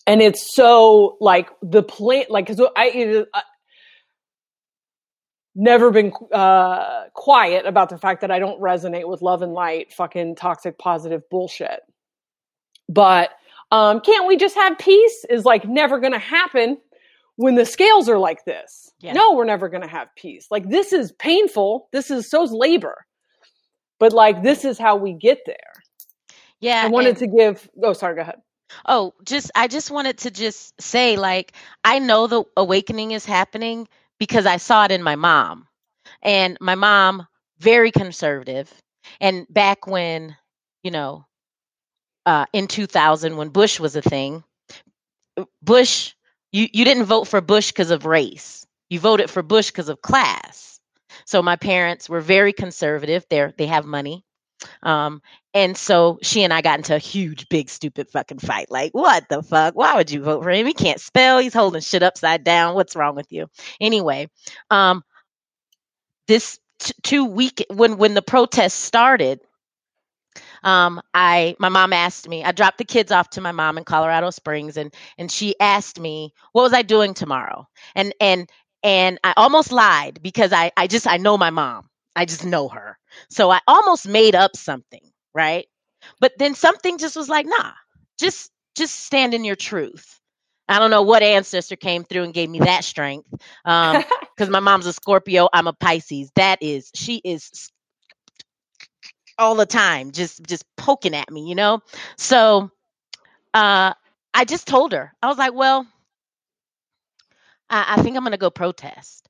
it's so like the plant, like, cause I never been quiet about the fact that I don't resonate with love and light, fucking toxic, positive bullshit. But can't we just have peace is like never going to happen when the scales are like this. Yeah. No, we're never going to have peace. Like, this is painful. This is so's labor. But like, this is how we get there. Yeah. I wanted to give, oh, sorry, go ahead. Oh, I just wanted to just say, like, I know the awakening is happening because I saw it in my mom. And my mom, very conservative. And back when, you know, in 2000, when Bush was a thing, You didn't vote for Bush because of race. You voted for Bush because of class. So my parents were very conservative. They have money. And so she and I got into a huge, big, stupid fucking fight. Like, what the fuck? Why would you vote for him? He can't spell. He's holding shit upside down. What's wrong with you? Anyway, this 2 week when the protests started, my mom asked me, I dropped the kids off to my mom in Colorado Springs, and she asked me, what was I doing tomorrow? And I almost lied because I know my mom, I just know her. So I almost made up something. right? But then something just was like, nah, just stand in your truth. I don't know what ancestor came through and gave me that strength. Because my mom's a Scorpio, I'm a Pisces. She is all the time, just poking at me, you know? So I just told her, I was like, well, I think I'm going to go protest.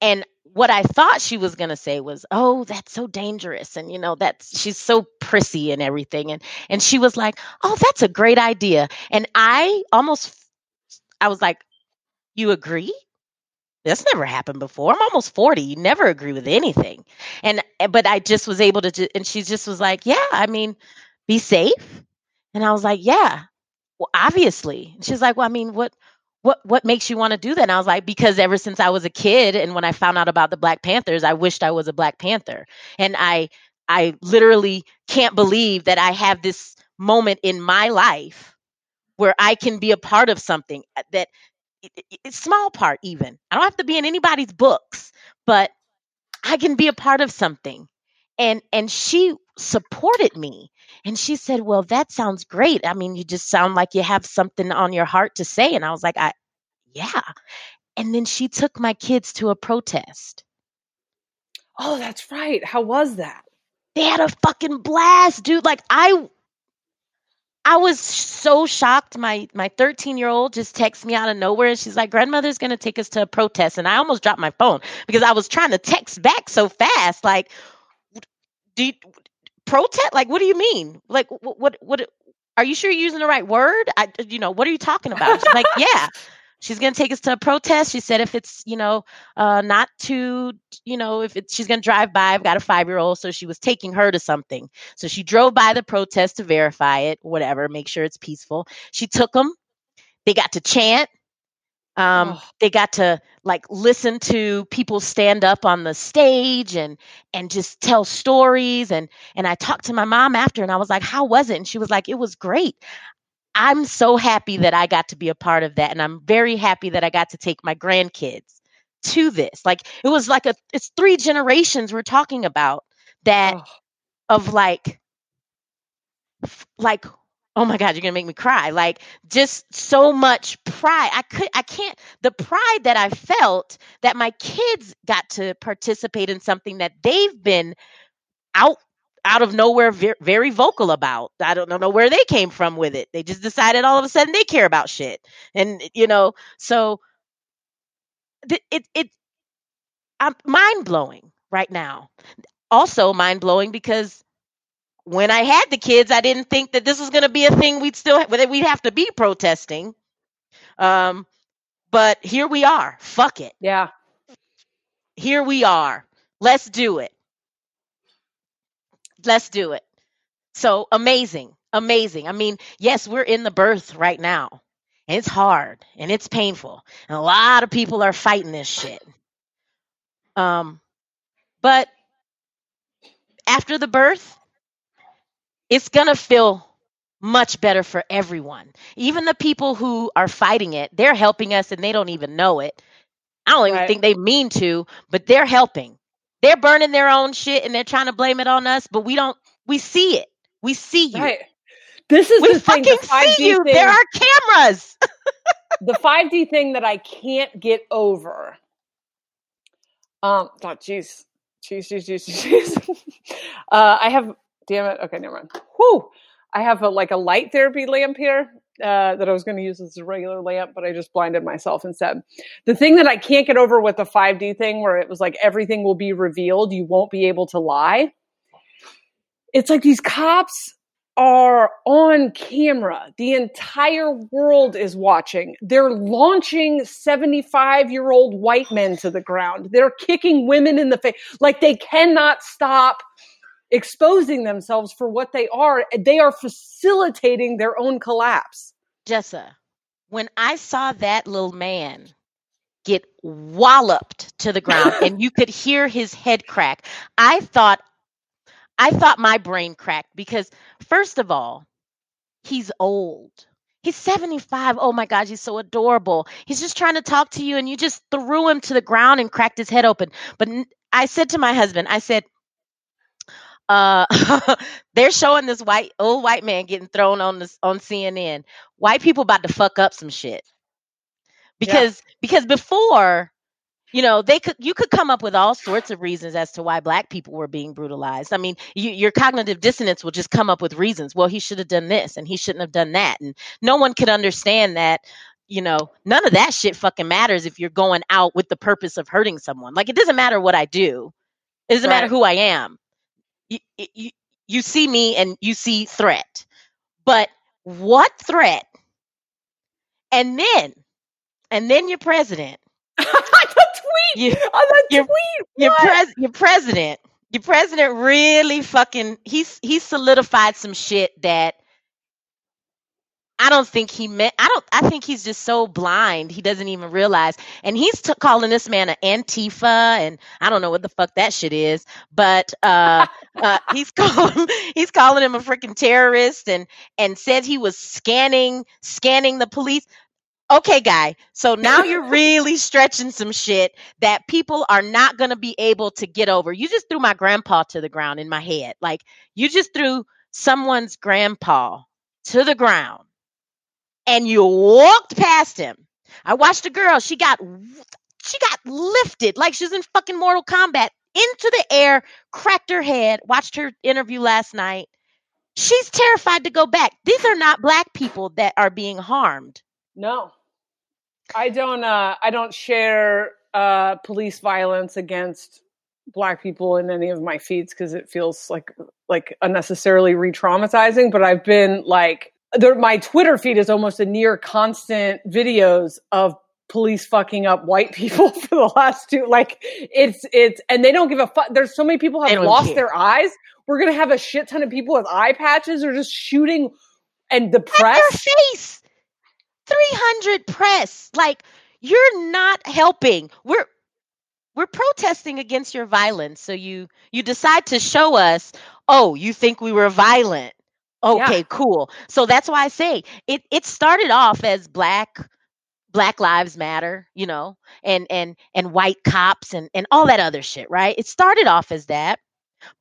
And what I thought she was going to say was, oh, that's so dangerous. And, you know, she's so prissy and everything. And she was like, oh, that's a great idea. And I was like, you agree? That's never happened before. I'm almost 40. You never agree with anything. But I just was able to, and she just was like, yeah, I mean, be safe. And I was like, yeah, well, obviously. And she's like, well, I mean, what makes you want to do that? And I was like, because ever since I was a kid and when I found out about the Black Panthers, I wished I was a Black Panther. And I literally can't believe that I have this moment in my life where I can be a part of something that it's small part even. I don't have to be in anybody's books, but I can be a part of something. And she supported me. And she said, well, that sounds great. I mean, you just sound like you have something on your heart to say. And I was like, yeah. And then she took my kids to a protest. Oh, that's right. How was that? They had a fucking blast, dude. Like I was so shocked. My 13-year-old just texted me out of nowhere. And she's like, grandmother's going to take us to a protest. And I almost dropped my phone because I was trying to text back so fast. Like, protest? Like, what do you mean? Like, what are you sure you're using the right word? What are you talking about? She's like, yeah, she's going to take us to a protest. She said, if it's, not to, if it's, she's going to drive by. I've got a 5-year-old. So she was taking her to something. So she drove by the protest to verify it, whatever, make sure it's peaceful. She took them. They got to chant. They got to listen to people stand up on the stage and just tell stories. And I talked to my mom after and I was like, how was it? And she was like, it was great. I'm so happy that I got to be a part of that. And I'm very happy that I got to take my grandkids to this. Like, it was like it's 3 generations we're talking about that of like, oh my God, you're going to make me cry. Like, just so much pride. The pride that I felt that my kids got to participate in something that they've been out of nowhere, very vocal about. I don't know where they came from with it. They just decided all of a sudden they care about shit. And, so I'm mind blowing right now. Also mind blowing because when I had the kids, I didn't think that this was going to be a thing we'd have to be protesting. But here we are. Fuck it. Yeah. Here we are. Let's do it. So amazing. I mean, yes, we're in the birth right now and it's hard and it's painful. And a lot of people are fighting this shit. But after the birth, it's going to feel much better for everyone. Even the people who are fighting it, they're helping us and they don't even know it. I don't even think they mean to, but they're helping. They're burning their own shit and they're trying to blame it on us, but we see it. We see you. Right. This is the thing. We fucking see you. There are cameras. The 5D thing that I can't get over. Oh, jeez. I have... Damn it. Okay, never mind. Whew. I have a light therapy lamp here that I was going to use as a regular lamp, but I just blinded myself instead. The thing that I can't get over with the 5D thing where it was like everything will be revealed. You won't be able to lie. It's like these cops are on camera. The entire world is watching. They're launching 75-year-old white men to the ground. They're kicking women in the face. Like, they cannot stop exposing themselves for what they are. They are facilitating their own collapse. Jessa, when I saw that little man get walloped to the ground and you could hear his head crack, I thought my brain cracked because, first of all, he's old. He's 75. Oh my God, he's so adorable. He's just trying to talk to you and you just threw him to the ground and cracked his head open. But I said to my husband, They're showing this old white man getting thrown on CNN. White people about to fuck up some shit. Because before, you know, you could come up with all sorts of reasons as to why black people were being brutalized. I mean, your cognitive dissonance will just come up with reasons. Well, he should have done this and he shouldn't have done that. And no one could understand that, you know, none of that shit fucking matters if you're going out with the purpose of hurting someone. Like, it doesn't matter what I do. It doesn't matter who I am. You see me and you see threat. But what threat? And then your president. Your president really fucking, he solidified some shit that I don't think he meant. I think he's just so blind. He doesn't even realize. And he's calling this man an Antifa. And I don't know what the fuck that shit is. But he's calling him a freaking terrorist and said he was scanning the police. Okay, guy. So now you're really stretching some shit that people are not going to be able to get over. You just threw my grandpa to the ground in my head. Like, you just threw someone's grandpa to the ground. And you walked past him. I watched a girl. She got lifted like she's in fucking Mortal Kombat into the air, cracked her head, watched her interview last night. She's terrified to go back. These are not black people that are being harmed. No. I don't share police violence against black people in any of my feeds because it feels like unnecessarily re-traumatizing, but I've been like, my Twitter feed is almost a near constant videos of police fucking up white people for the last two. Like it's, and they don't give a fuck. There's so many people have lost their eyes. We're going to have a shit ton of people with eye patches or just shooting and the press. At their face. 300 press. Like, you're not helping. We're protesting against your violence. So you decide to show us, oh, you think we were violent. Okay, yeah. Cool. So that's why I say it started off as Black Lives Matter, you know, and white cops and all that other shit, right? It started off as that,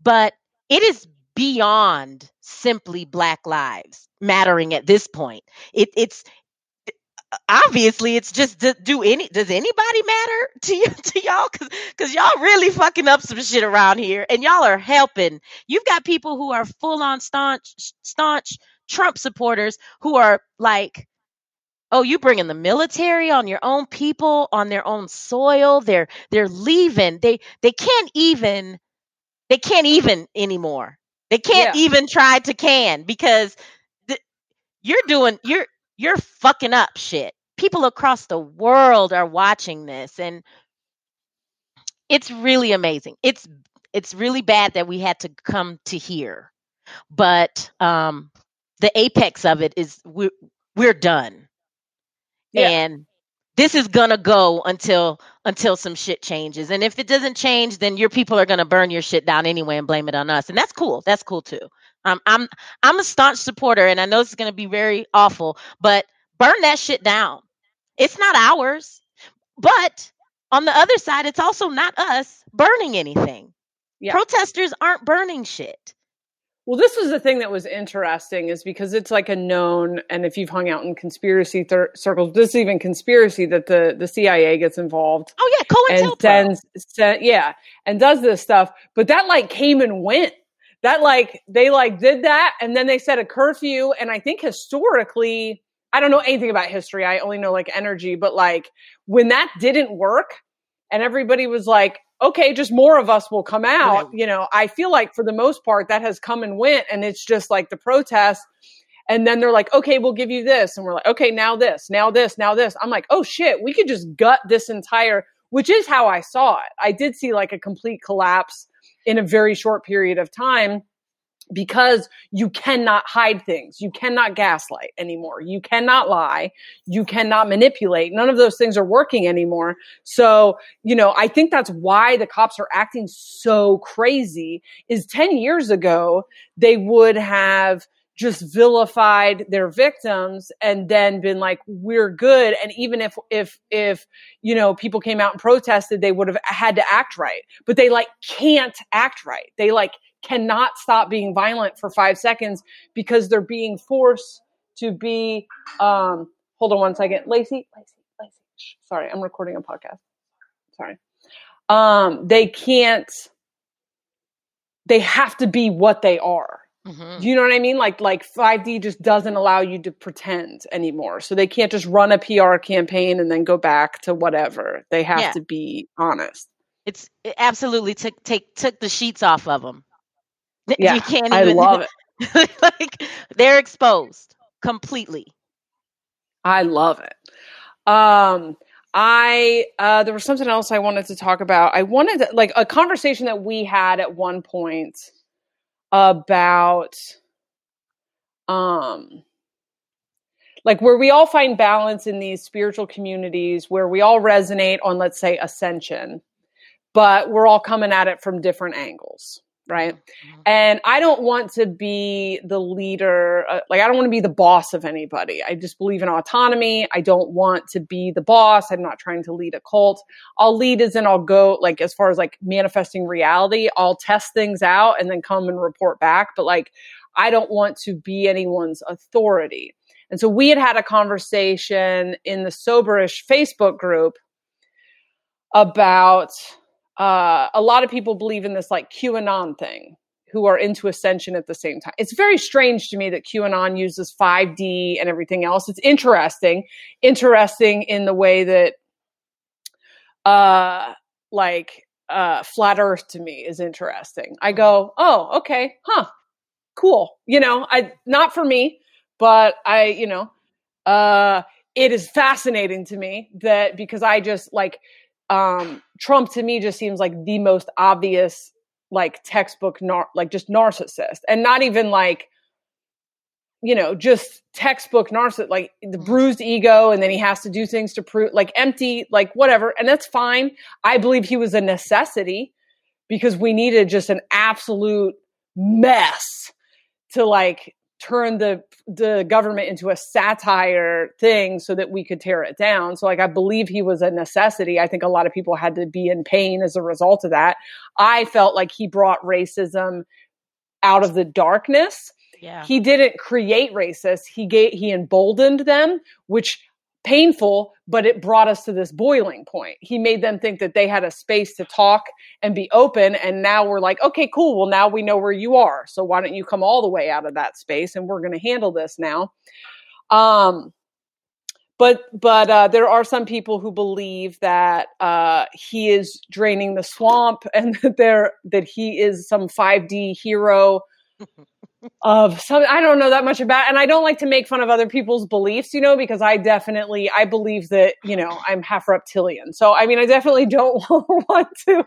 but it is beyond simply Black Lives Mattering at this point. It's obviously, it's just, does anybody matter to y'all? Cause y'all really fucking up some shit around here and y'all are helping. You've got people who are full on staunch Trump supporters who are like, oh, you bringing the military on your own people, on their own soil. They're leaving. They can't even anymore. They can't even try to because you're fucking up shit. People across the world are watching this and it's really amazing. It's really bad that we had to come to here, but the apex of it is we're done. Yeah. And this is going to go until some shit changes. And if it doesn't change, then your people are going to burn your shit down anyway and blame it on us. And that's cool. That's cool too. I'm a staunch supporter and I know this is going to be very awful, but burn that shit down. It's not ours, but on the other side, it's also not us burning anything. Yeah. Protesters aren't burning shit. Well, this was the thing that was interesting is because it's like a known, and if you've hung out in conspiracy circles, this is even conspiracy that the CIA gets involved. Oh yeah. COINTELPRO. And does this stuff, but that like came and went. That like, they like did that and then they set a curfew. And I think historically, I don't know anything about history. I only know like energy, but like when that didn't work and everybody was like, okay, just more of us will come out. You know, I feel like for the most part that has come and went and it's just like the protests. And then they're like, okay, we'll give you this. And we're like, okay, now this, now this, now this. I'm like, oh shit, we could just gut this entire, which is how I saw it. I did see like a complete collapse in a very short period of time because you cannot hide things. You cannot gaslight anymore. You cannot lie. You cannot manipulate. None of those things are working anymore. So, you know, I think that's why the cops are acting so crazy is 10 years ago, they would have just vilified their victims and then been like, we're good. And even if, you know, people came out and protested, they would have had to act right, but they like can't act right. They like cannot stop being violent for 5 seconds because they're being forced to be, hold on one second. Lacey. Sorry. I'm recording a podcast. Sorry. They can't, they have to be what they are. Mm-hmm. You know what I mean? Like 5D just doesn't allow you to pretend anymore. So they can't just run a PR campaign and then go back to whatever. They have to be honest. It absolutely took the sheets off of them. Yeah, you can't even, I love it. Like they're exposed completely. I love it. There was something else I wanted to talk about. I wanted to, like a conversation that we had at one point about like where we all find balance in these spiritual communities where we all resonate on, let's say, ascension, but we're all coming at it from different angles, right? And I don't want to be the leader, like I don't want to be the boss of anybody. I just believe in autonomy. I don't want to be the boss. I'm not trying to lead a cult. I'll lead as in I'll go, like as far as like manifesting reality, I'll test things out and then come and report back. But like, I don't want to be anyone's authority. And so we had a conversation in the Soberish Facebook group about a lot of people believe in this like QAnon thing who are into ascension at the same time. It's very strange to me that QAnon uses 5D and everything else. It's interesting in the way that flat earth to me is interesting. I go, oh, okay. Huh. Cool. You know, not for me, but it is fascinating to me that because I just like, Trump to me just seems like the most obvious, like textbook, just narcissist, and not even like, you know, just textbook narcissist, like the bruised ego. And then he has to do things to prove like empty, like whatever. And that's fine. I believe he was a necessity because we needed just an absolute mess to like turn the government into a satire thing so that we could tear it down. So like, I believe he was a necessity. I think a lot of people had to be in pain as a result of that. I felt like he brought racism out of the darkness. Yeah. He didn't create racists. He emboldened them, which painful, but it brought us to this boiling point. He made them think that they had a space to talk and be open. And now we're like, okay, cool. Well, now we know where you are. So why don't you come all the way out of that space? And we're going to handle this now. But there are some people who believe that he is draining the swamp and that he is some 5D hero of something I don't know that much about. And I don't like to make fun of other people's beliefs, you know, because I believe that, you know, I'm half reptilian. So, I mean, I definitely don't want to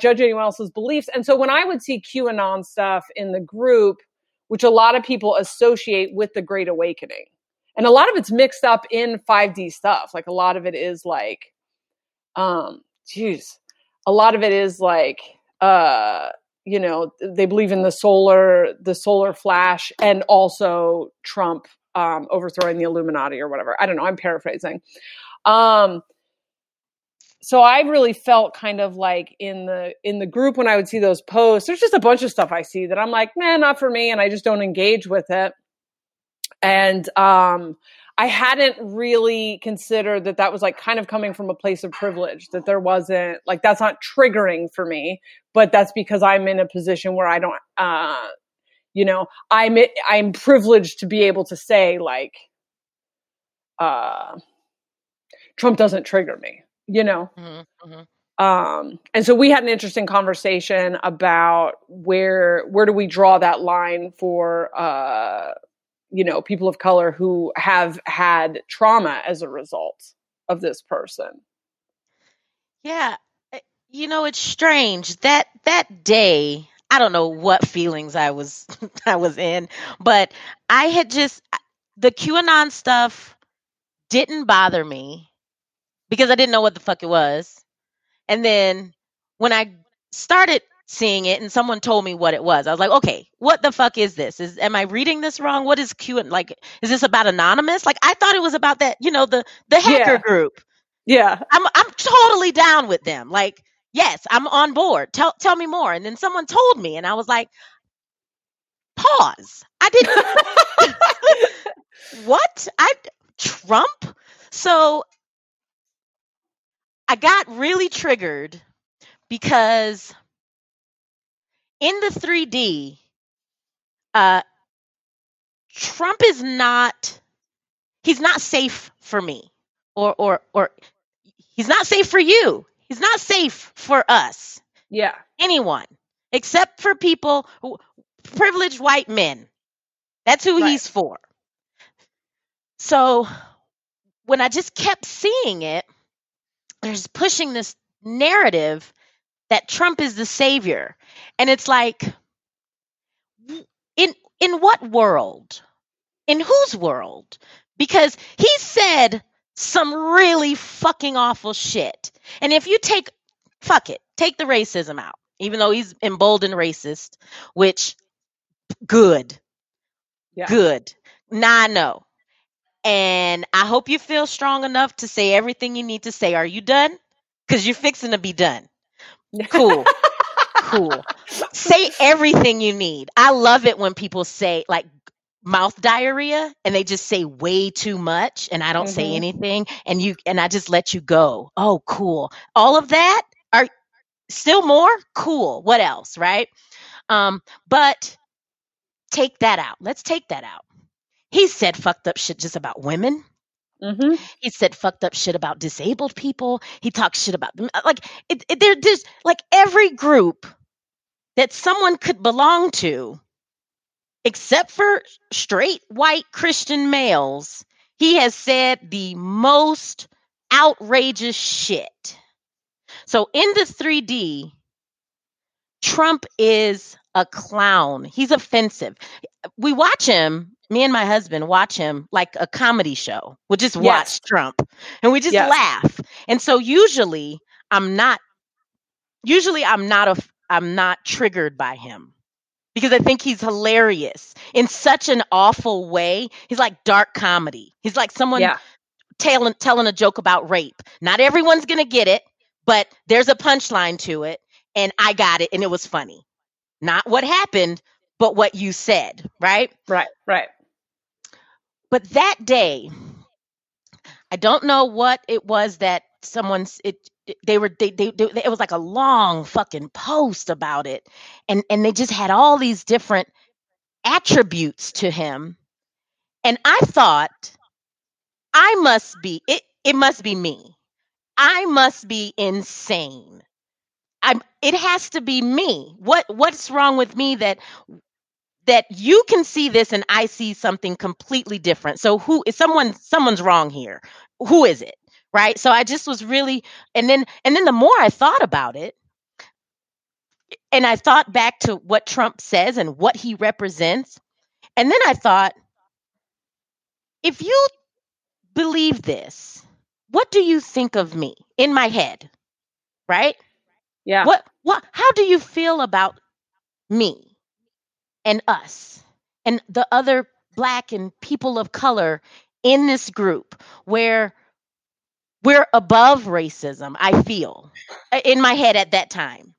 judge anyone else's beliefs. And so when I would see QAnon stuff in the group, which a lot of people associate with the Great Awakening, and a lot of it's mixed up in 5D stuff. Like a lot of it is like, you know, they believe in the solar flash and also Trump overthrowing the Illuminati or whatever. I don't know. I'm paraphrasing. So I really felt kind of like in the group when I would see those posts, there's just a bunch of stuff I see that I'm like, man, not for me. And I just don't engage with it. And I hadn't really considered that was like kind of coming from a place of privilege, that there wasn't like, that's not triggering for me, but that's because I'm in a position where I don't, you know, I'm privileged to be able to say like, Trump doesn't trigger me, you know? Mm-hmm. Mm-hmm. And so we had an interesting conversation about where do we draw that line for, you know, people of color who have had trauma as a result of this person. Yeah. You know, it's strange that day, I don't know what feelings I was in, but I had the QAnon stuff didn't bother me because I didn't know what the fuck it was. And then when I started seeing it, and someone told me what it was. I was like, okay, what the fuck is this? Am I reading this wrong? What is QAnon? Like, is this about Anonymous? Like, I thought it was about that, you know, the hacker group. Yeah. I'm totally down with them. Like, yes, I'm on board. Tell me more. And then someone told me, and I was like, pause. I didn't. What? Trump? So I got really triggered because in the 3D, Trump is not, he's not safe for me or he's not safe for you. He's not safe for us. Yeah. Anyone, except for people who, privileged white men. That's who right. he's for. So when I just kept seeing it, there's pushing this narrative that Trump is the savior. And it's like, in what world? In whose world? Because he said some really fucking awful shit. And if you take the racism out, even though he's emboldened racist, which good. Nah, no. And I hope you feel strong enough to say everything you need to say. Are you done? Because you're fixing to be done. Cool. Cool. Say everything you need. I love it when people say like mouth diarrhea and they just say way too much and I don't say anything and I just let you go. Oh, cool. All of that are still more cool. What else? Right. But take that out. Let's take that out. He said fucked up shit just about women. Mm-hmm. He said fucked up shit about disabled people. He talks shit about them. Like they're just like every group that someone could belong to, except for straight white Christian males, he has said the most outrageous shit. So in the 3D, Trump is a clown. He's offensive. We watch him. Me and my husband watch him like a comedy show. We'll just watch Trump and we just laugh. And so usually I'm not triggered by him because I think he's hilarious in such an awful way. He's like dark comedy. He's like someone telling a joke about rape. Not everyone's going to get it, but there's a punchline to it and I got it and it was funny. Not what happened, but what you said, right? Right. But that day, I don't know what it was that it was like a long fucking post about it. And they just had all these different attributes to him. And I thought it must be me. I must be insane. It has to be me. What's wrong with me that you can see this and I see something completely different? So who is someone's wrong here? Who is it? Right? So I just was really, and then the more I thought about it, and I thought back to what Trump says and what he represents. And then I thought, if you believe this, what do you think of me in my head? Right? Yeah. What? How do you feel about me and us and the other Black and people of color in this group where we're above racism? I feel in my head at that time,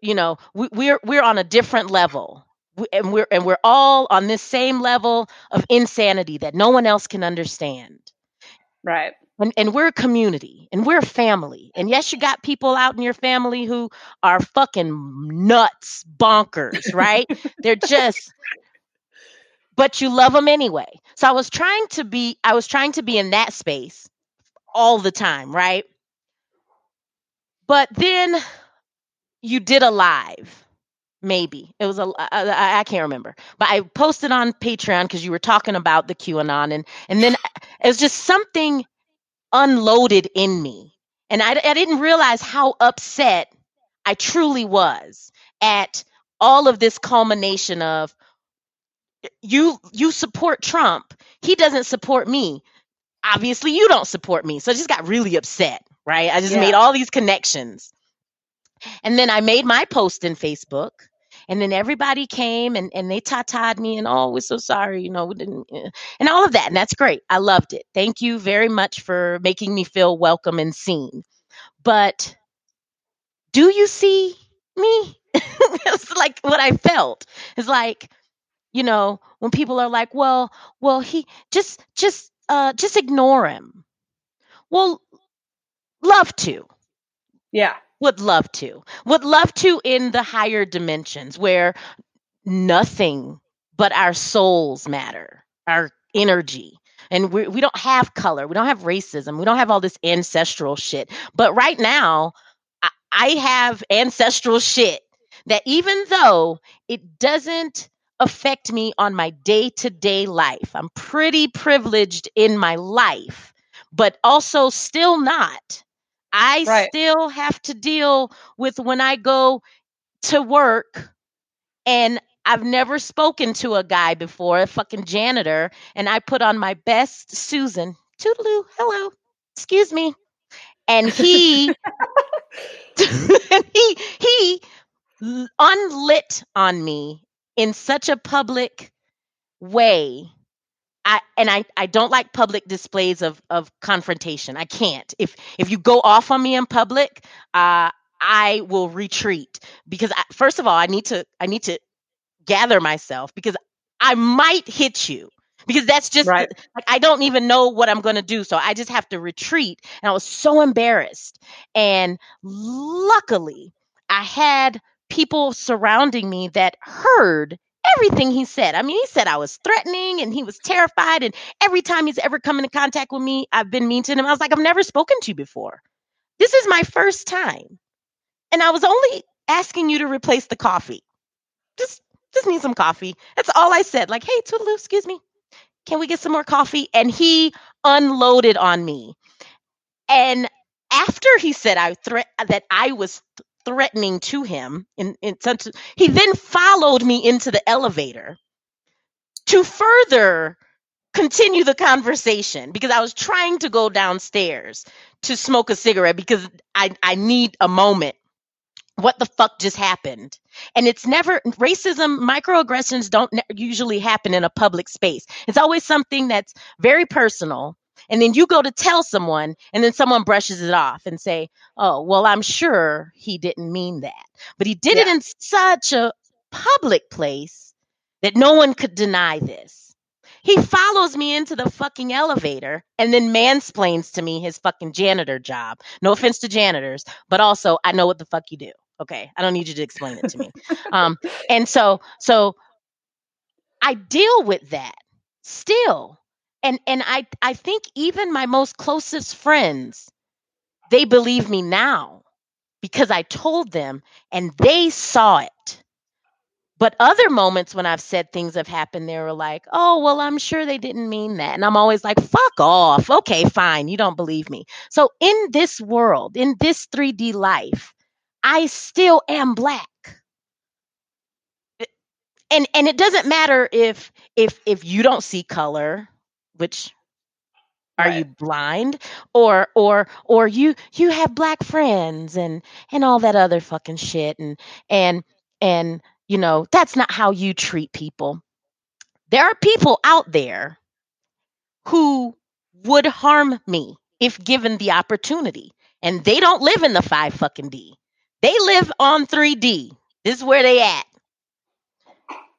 you know, we're on a different level, and we're all on this same level of insanity that no one else can understand. Right. And we're a community and we're a family. And yes, you got people out in your family who are fucking nuts, bonkers, right? They're just, but you love them anyway. So I was trying to be in that space all the time, right? But then you did a live, maybe. It was I can't remember, but I posted on Patreon because you were talking about the QAnon and then it was just something unloaded in me. And I didn't realize how upset I truly was at all of this culmination of you support Trump. He doesn't support me. Obviously you don't support me. So I just got really upset, right? I just made all these connections. And then I made my post in Facebook. And then everybody came and they ta-ta'd me and, oh, we're so sorry, you know, we didn't, and all of that. And that's great. I loved it. Thank you very much for making me feel welcome and seen. But do you see me? It's like what I felt. It's like, you know, when people are like, well, he just ignore him. Well, love to. Yeah. Would love to in the higher dimensions where nothing but our souls matter, our energy. And we don't have color. We don't have racism. We don't have all this ancestral shit. But right now, I have ancestral shit that even though it doesn't affect me on my day-to-day life, I'm pretty privileged in my life, but also still not. I right. still have to deal with when I go to work and I've never spoken to a guy before, a fucking janitor, and I put on my best Susan, toodaloo, hello, excuse me. And he unlit on me in such a public way. I don't like public displays of confrontation. I can't. If you go off on me in public, I will retreat because first of all, I need to gather myself because I might hit you because that's just right. Like I don't even know what I'm going to do, so I just have to retreat. And I was so embarrassed. And luckily, I had people surrounding me that heard everything he said. I mean, he said I was threatening and he was terrified. And every time he's ever come into contact with me, I've been mean to him. I was like, I've never spoken to you before. This is my first time. And I was only asking you to replace the coffee. Just need some coffee. That's all I said. Like, hey, toodaloo, excuse me. Can we get some more coffee? And he unloaded on me. And after he said that I was threatening to him he then followed me into the elevator to further continue the conversation because I was trying to go downstairs to smoke a cigarette because I need a moment. What the fuck just happened? And it's never racism, microaggressions don't usually happen in a public space. It's always something that's very personal. And then you go to tell someone and then someone brushes it off and say, oh, well, I'm sure he didn't mean that. But he did it in such a public place that no one could deny this. He follows me into the fucking elevator and then mansplains to me his fucking janitor job. No offense to janitors, but also I know what the fuck you do. Okay. I don't need you to explain it to me. And so I deal with that still. And I think even my most closest friends, they believe me now because I told them and they saw it. But other moments when I've said things have happened, they were like, oh, well, I'm sure they didn't mean that. And I'm always like, fuck off. Okay, fine. You don't believe me. So in this world, in this 3D life, I still am Black. And it doesn't matter if you don't see color, which are right. you blind or you have Black friends and all that other fucking shit and you know, that's not how you treat people. There are people out there who would harm me if given the opportunity, and they don't live in the 5 fucking D. They live on 3D. This is where they at.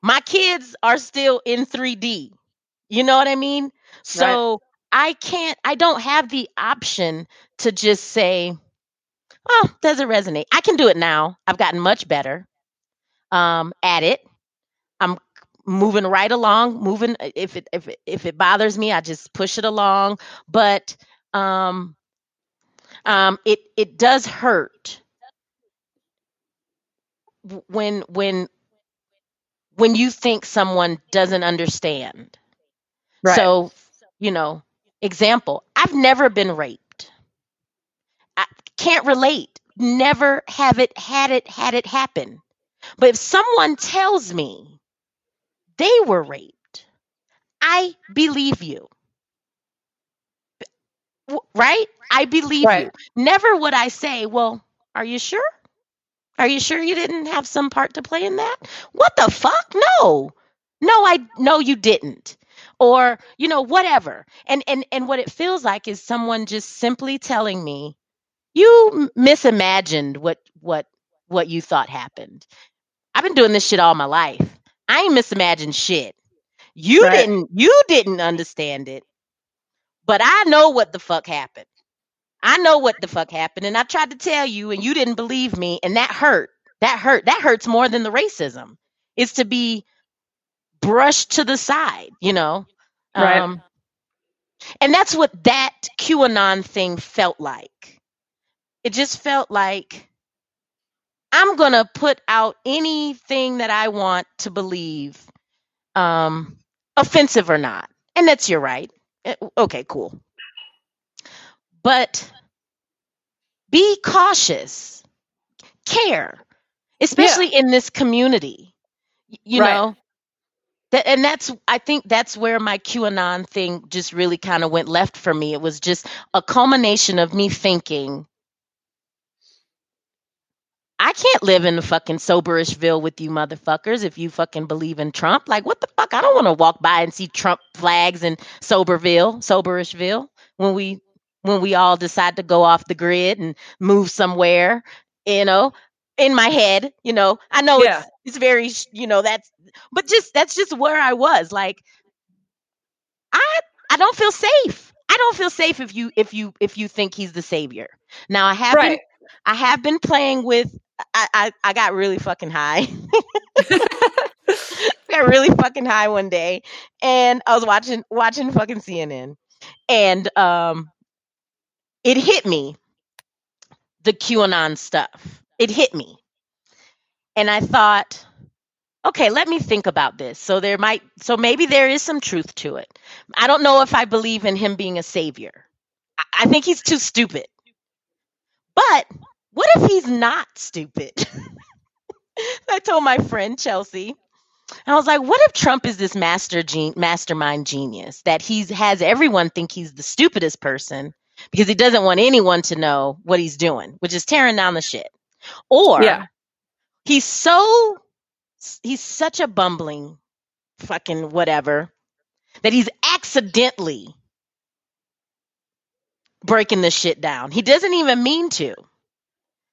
My kids are still in 3D. You know what I mean? So right. I don't have the option to just say, oh, doesn't resonate. I can do it now. I've gotten much better at it. I'm moving right along, if it bothers me, I just push it along. But it does hurt when you think someone doesn't understand. Right. So, you know, example, I've never been raped. I can't relate. Never have it, had it happen. But if someone tells me they were raped, I believe you. Right? I believe you. Never would I say, well, are you sure? Are you sure you didn't have some part to play in that? What the fuck? No, you didn't. Or, you know, whatever. And what it feels like is someone just simply telling me, you misimagined what you thought happened. I've been doing this shit all my life. I ain't misimagined shit. You didn't understand it. But I know what the fuck happened. I know what the fuck happened. And I tried to tell you and you didn't believe me. And that hurt. That hurts more than the racism. It's to be brushed to the side, you know? Right. And that's what that QAnon thing felt like. It just felt like I'm going to put out anything that I want to believe, offensive or not. And that's your right. Okay, cool. But be cautious, care, especially in this community, you know, that, and that's, I think that's where my QAnon thing just really kind of went left for me. It was just a culmination of me thinking, I can't live in the fucking Soberishville with you motherfuckers if you fucking believe in Trump. Like, what the fuck? I don't want to walk by and see Trump flags in Soberishville when we all decide to go off the grid and move somewhere, you know, in my head, you know. I know it's very, you know, that's just where I was. Like, I don't feel safe. I don't feel safe if you think he's the savior. Now I have been playing with. I got really fucking high. Got really fucking high one day, and I was watching fucking CNN, and it hit me, the QAnon stuff. It hit me, and I thought, okay, let me think about this. So maybe there is some truth to it. I don't know if I believe in him being a savior. I think he's too stupid. But what if he's not stupid? I told my friend Chelsea, and I was like, what if Trump is this mastermind genius that he has everyone think he's the stupidest person because he doesn't want anyone to know what he's doing, which is tearing down the shit. Or he's such a bumbling fucking whatever that he's accidentally breaking this shit down. He doesn't even mean to.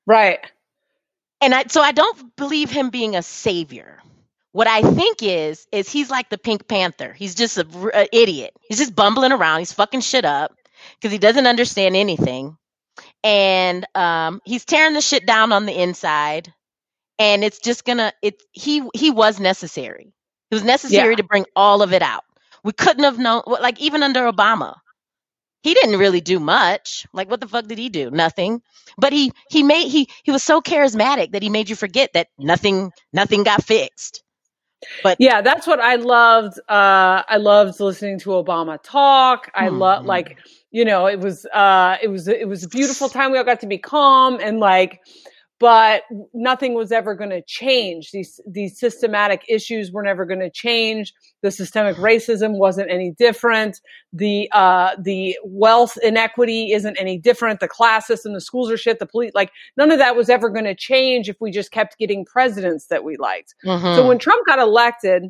Right. And so I don't believe him being a savior. What I think is he's like the Pink Panther. He's just an idiot. He's just bumbling around. He's fucking shit up because he doesn't understand anything. And he's tearing the shit down on the inside. And it's just he was necessary. It was necessary to bring all of it out. We couldn't have known, like even under Obama, he didn't really do much. Like, what the fuck did he do? Nothing. But he was so charismatic that he made you forget that nothing got fixed. But yeah, that's what I loved. I loved listening to Obama talk. I love, like, you know, it was a beautiful time. We all got to be calm and like, but nothing was ever going to change. These systematic issues were never going to change. The systemic racism wasn't any different. The wealth inequity isn't any different. The class system, the schools are shit, the police, like none of that was ever going to change if we just kept getting presidents that we liked. Mm-hmm. So when Trump got elected,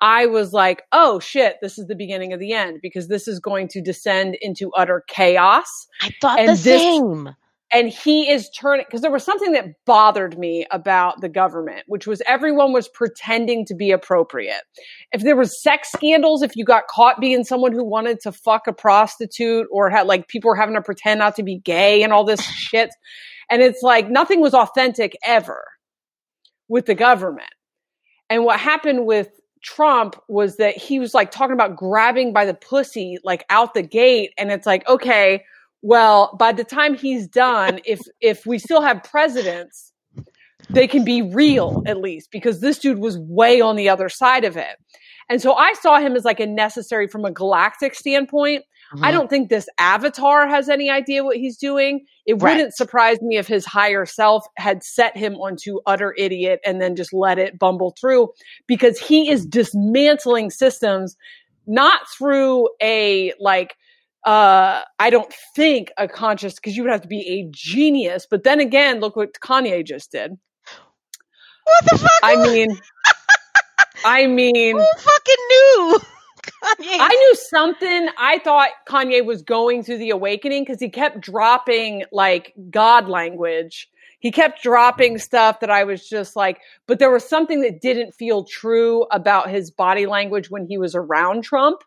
I was like, oh shit, this is the beginning of the end because this is going to descend into utter chaos. I thought the same. And he is turning, because there was something that bothered me about the government, which was everyone was pretending to be appropriate. If there was sex scandals, if you got caught being someone who wanted to fuck a prostitute or had like people were having to pretend not to be gay and all this shit. And it's like nothing was authentic ever with the government. And what happened with Trump was that he was like talking about grabbing by the pussy, like out the gate. And it's like, okay, well, by the time he's done, if we still have presidents, they can be real at least, because this dude was way on the other side of it. And so I saw him as like a necessary from a galactic standpoint. Mm-hmm. I don't think this avatar has any idea what he's doing. It wouldn't surprise me if his higher self had set him onto utter idiot and then just let it bumble through, because he is dismantling systems, not through a like I don't think a conscious, because you would have to be a genius. But then again, look what Kanye just did. What the fuck? I mean, who fucking knew? Kanye. I knew something. I thought Kanye was going through the awakening because he kept dropping like God language. He kept dropping stuff that I was just like, but there was something that didn't feel true about his body language when he was around Trump.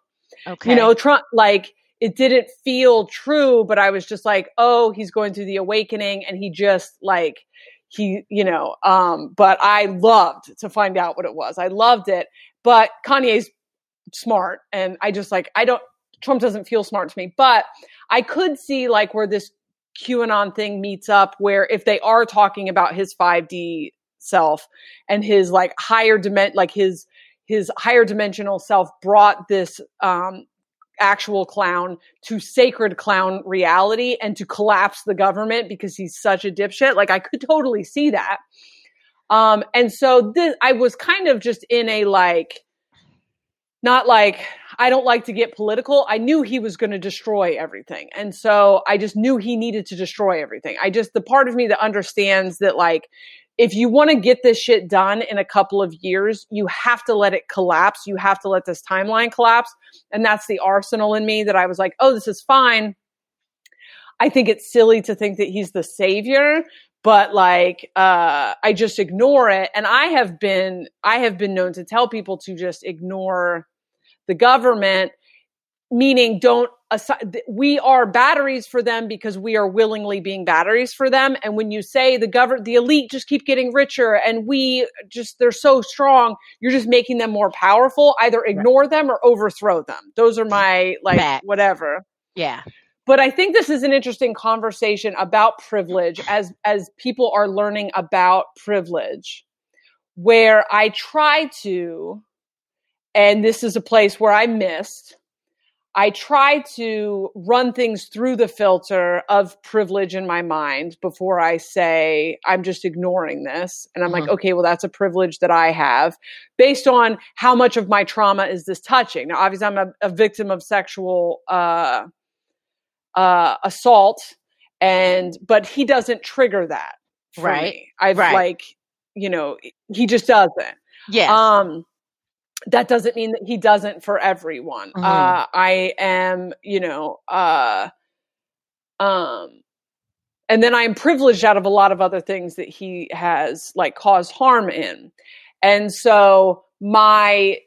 Okay. You know, Trump, like, it didn't feel true, but I was just like, oh, he's going through the awakening. And he just like, he, you know, but I loved to find out what it was. I loved it. But Kanye's smart. And I just like, Trump doesn't feel smart to me, but I could see like where this QAnon thing meets up, where if they are talking about his 5D self and his like higher dimension, like his higher dimensional self brought this, actual clown to sacred clown reality and to collapse the government because he's such a dipshit. Like I could totally see that. And so this, I was kind of just in a like, not like, I don't like to get political. I knew he was going to destroy everything. And so I just knew he needed to destroy everything. The part of me that understands that, like, if you want to get this shit done in a couple of years, you have to let it collapse. You have to let this timeline collapse. And that's the arsenal in me that I was like, oh, this is fine. I think it's silly to think that he's the savior, but like, I just ignore it. And I have been known to tell people to just ignore the government, meaning we are batteries for them because we are willingly being batteries for them. And when you say the elite just keep getting richer and they're so strong, you're just making them more powerful. Either ignore them or overthrow them. Those are my like whatever. Yeah. But I think this is an interesting conversation about privilege as people are learning about privilege, where I try to, and this is a place where I missed, I try to run things through the filter of privilege in my mind before I say, I'm just ignoring this. And I'm like, okay, well, that's a privilege that I have based on how much of my trauma is this touching. Now, obviously, I'm a victim of sexual assault, but he doesn't trigger that for me. Like, you know, he just doesn't. Yes. That doesn't mean that he doesn't for everyone. Mm-hmm. I am, you know, and then I'm privileged out of a lot of other things that he has like caused harm in. And so my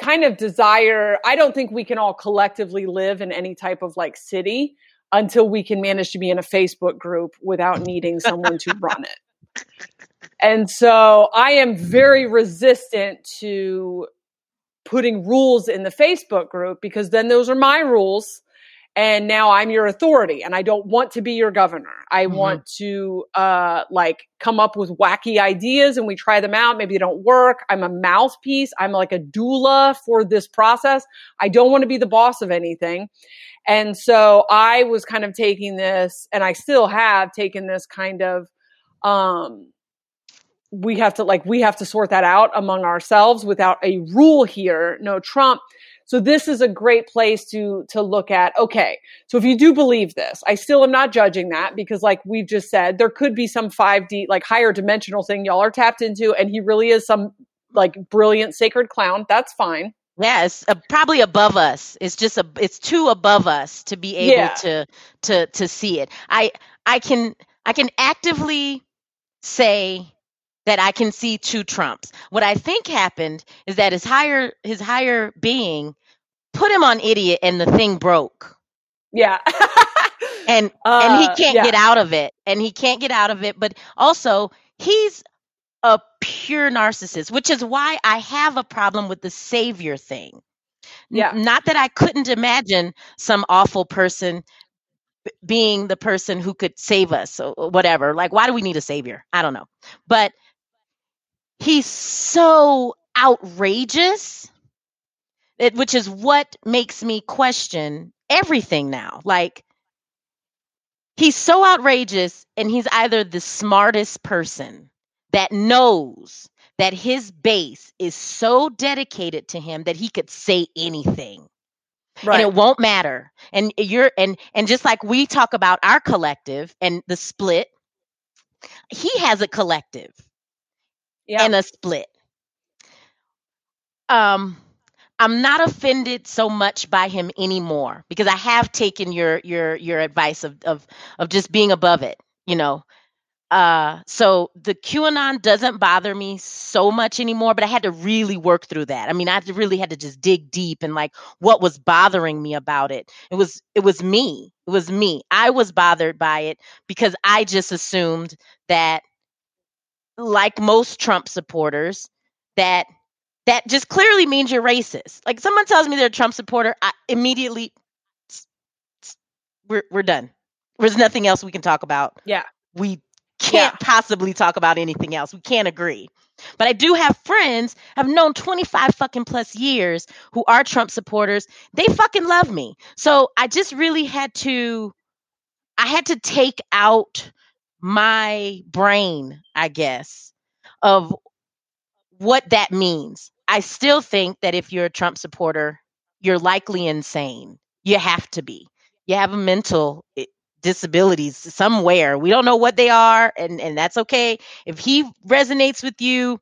kind of desire, I don't think we can all collectively live in any type of like city until we can manage to be in a Facebook group without needing someone to run it. And so I am very resistant to putting rules in the Facebook group because then those are my rules and now I'm your authority and I don't want to be your governor. I want to like come up with wacky ideas and we try them out. Maybe they don't work. I'm a mouthpiece. I'm like a doula for this process. I don't want to be the boss of anything. And so I was kind of taking this, and I still have taken this kind of, we have to sort that out among ourselves without a rule here. No Trump. So this is a great place to look at. Okay. So if you do believe this, I still am not judging that because like we've just said, there could be some 5D, like higher dimensional thing y'all are tapped into. And he really is some like brilliant sacred clown. That's fine. Yes. Yeah, probably above us. It's just, it's too above us to be able to see it. I can actively say that I can see two Trumps. What I think happened is that his higher being put him on idiot and the thing broke. Yeah. and he can't get out of it. And he can't get out of it. But also he's a pure narcissist, which is why I have a problem with the savior thing. Yeah. Not that I couldn't imagine some awful person being the person who could save us or whatever. Like, why do we need a savior? I don't know. But he's so outrageous, which is what makes me question everything now. Like, he's so outrageous, and he's either the smartest person that knows that his base is so dedicated to him that he could say anything. Right. And it won't matter. And just like we talk about our collective and the split, he has a collective and a split. I'm not offended so much by him anymore because I have taken your advice of just being above it, you know. So the QAnon doesn't bother me so much anymore, but I had to really work through that. I mean, I really had to just dig deep and like what was bothering me about it. It was me. It was me. I was bothered by it because I just assumed that, like most Trump supporters, that just clearly means you're racist. Like someone tells me they're a Trump supporter, I immediately, we're done. There's nothing else we can talk about. Yeah. We can't possibly talk about anything else. We can't agree. But I do have friends I've known 25 fucking plus years who are Trump supporters. They fucking love me. So I just really had to take out my brain, I guess, of what that means. I still think that if you're a Trump supporter, you're likely insane. You have to be. You have a mental disabilities somewhere. We don't know what they are, and that's okay. If he resonates with you,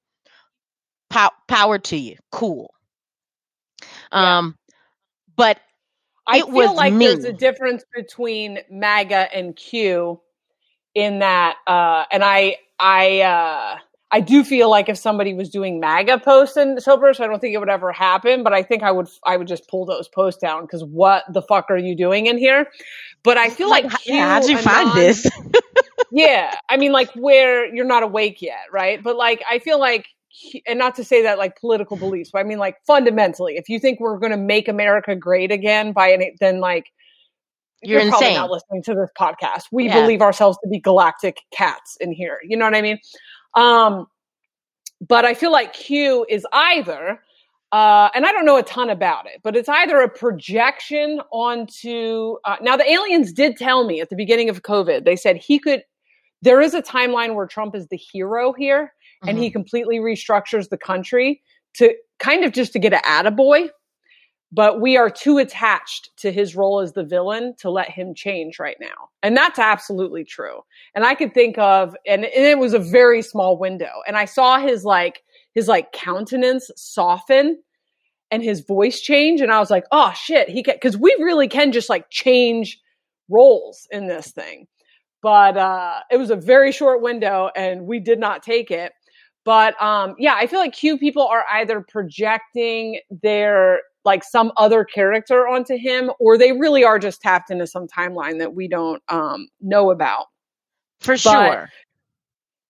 power to you. Cool. Yeah. But I feel like there's a difference between MAGA and Q in that, and I do feel like if somebody was doing MAGA posts in Soberish, I don't think it would ever happen, but I think I would just pull those posts down because what the fuck are you doing in here? But I feel like how'd you find this? Yeah. I mean, like where you're not awake yet, right? But like, I feel like, and not to say that like political beliefs, but I mean like fundamentally, if you think we're going to make America great again then like, you're probably not listening to this podcast. We believe ourselves to be galactic cats in here. You know what I mean? But I feel like Q is either, and I don't know a ton about it, but it's either a projection onto, now the aliens did tell me at the beginning of COVID, they said there is a timeline where Trump is the hero here and he completely restructures the country to kind of just to get an attaboy, but we are too attached to his role as the villain to let him change right now. And that's absolutely true. And I could think of, and it was a very small window. And I saw his countenance soften and his voice change. And I was like, oh shit, he can, cause we really can just like change roles in this thing. But, it was a very short window and we did not take it. But, I feel like Q people are either projecting their, like some other character onto him, or they really are just tapped into some timeline that we don't know about. For sure.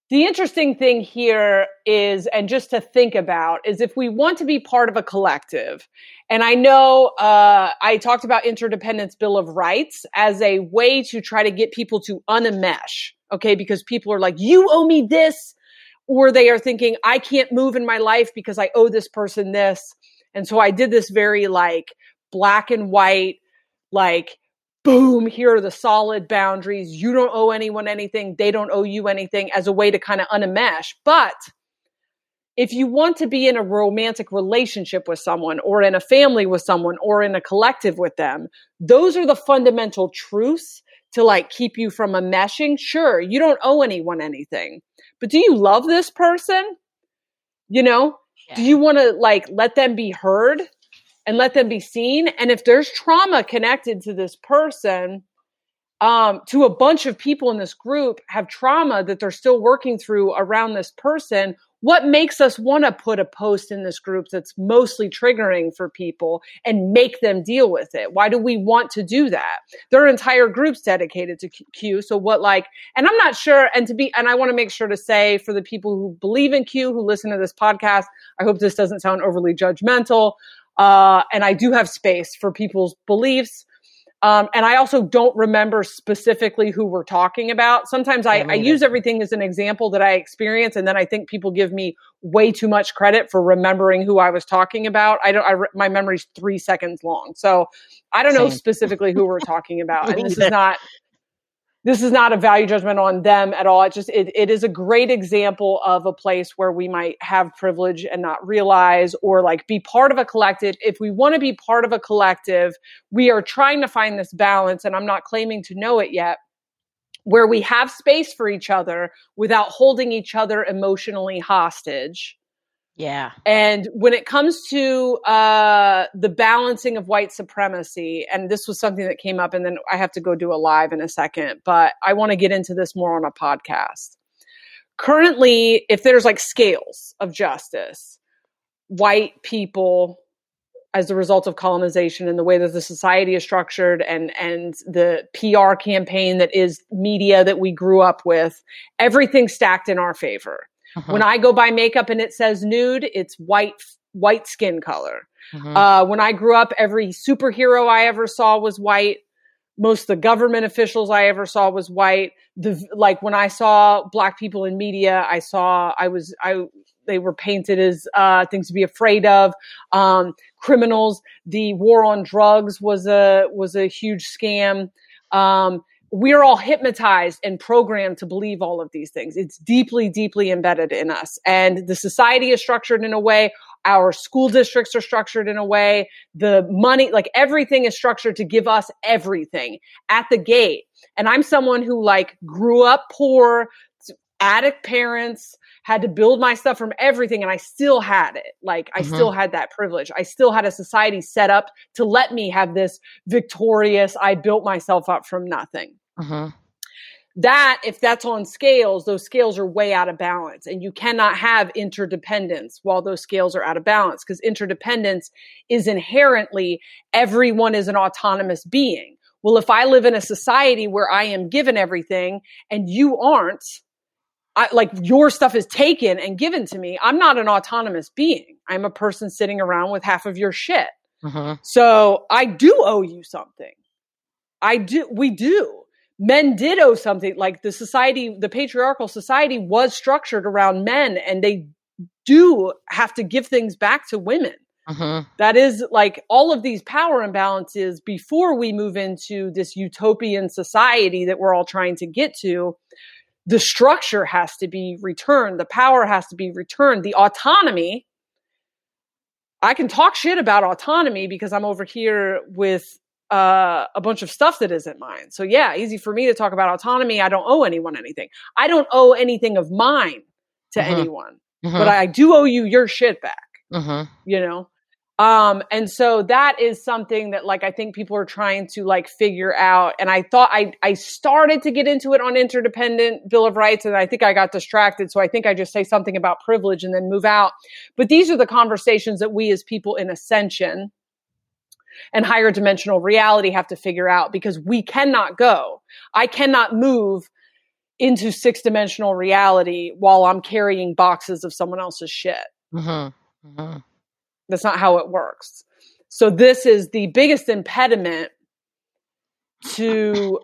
The interesting thing here is, and just to think about, is if we want to be part of a collective, and I know I talked about Interdependence Bill of Rights as a way to try to get people to unmesh, okay? Because people are like, you owe me this, or they are thinking, I can't move in my life because I owe this person this. And so I did this very like black and white, like, boom, here are the solid boundaries. You don't owe anyone anything. They don't owe you anything as a way to kind of unmesh. But if you want to be in a romantic relationship with someone or in a family with someone or in a collective with them, those are the fundamental truths to like keep you from enmeshing. Sure, you don't owe anyone anything, but do you love this person? You know? Do you want to like let them be heard and let them be seen? And if there's trauma connected to this person, to a bunch of people in this group have trauma that they're still working through around this person, what makes us want to put a post in this group that's mostly triggering for people and make them deal with it? Why do we want to do that? There are entire groups dedicated to Q. So what like, and I'm not sure, and I want to make sure to say for the people who believe in Q, who listen to this podcast, I hope this doesn't sound overly judgmental. And I do have space for people's beliefs. And I also don't remember specifically who we're talking about. Sometimes I use everything as an example that I experience. And then I think people give me way too much credit for remembering who I was talking about. My memory's 3 seconds long. So I don't know specifically who we're talking about. And this is not, This is not a value judgment on them at all. It just, it is a great example of a place where we might have privilege and not realize, or like be part of a collective. If we want to be part of a collective, we are trying to find this balance, and I'm not claiming to know it yet, where we have space for each other without holding each other emotionally hostage. Yeah. And when it comes to the balancing of white supremacy, and this was something that came up, and then I have to go do a live in a second, but I want to get into this more on a podcast. Currently, if there's like scales of justice, white people as a result of colonization and the way that the society is structured and the PR campaign that is media that we grew up with, everything stacked in our favor. Uh-huh. When I go buy makeup and it says nude, it's white skin color. Uh-huh. When I grew up, every superhero I ever saw was white. Most of the government officials I ever saw was white. Like when I saw black people in media, they were painted as things to be afraid of, criminals. The war on drugs was a huge scam. We're all hypnotized and programmed to believe all of these things. It's deeply, deeply embedded in us. And the society is structured in a way. Our school districts are structured in a way. The money, like everything is structured to give us everything at the gate. And I'm someone who like grew up poor, addict parents, had to build my stuff from everything. And I still had it. Like I still had that privilege. I still had a society set up to let me have this victorious, I built myself up from nothing. Uh-huh. That, if that's on scales, those scales are way out of balance, and you cannot have interdependence while those scales are out of balance, because interdependence is inherently everyone is an autonomous being. Well, if I live in a society where I am given everything and you aren't, like your stuff is taken and given to me, I'm not an autonomous being. I'm a person sitting around with half of your shit. Uh-huh. So I do owe you something. We do. Men did owe something. Like the society, the patriarchal society was structured around men, and they do have to give things back to women. Uh-huh. That is like all of these power imbalances before we move into this utopian society that we're all trying to get to. The structure has to be returned. The power has to be returned. The autonomy. I can talk shit about autonomy because I'm over here with a bunch of stuff that isn't mine. So yeah, easy for me to talk about autonomy. I don't owe anyone anything. I don't owe anything of mine to anyone, but I do owe you your shit back, you know? And so that is something that like, I think people are trying to like figure out. And I thought I started to get into it on interdependent Bill of Rights, and I think I got distracted. So I think I just say something about privilege and then move out. But these are the conversations that we as people in ascension and higher dimensional reality have to figure out, because we cannot go. I cannot move into 6-dimensional reality while I'm carrying boxes of someone else's shit. That's not how it works. So this is the biggest impediment to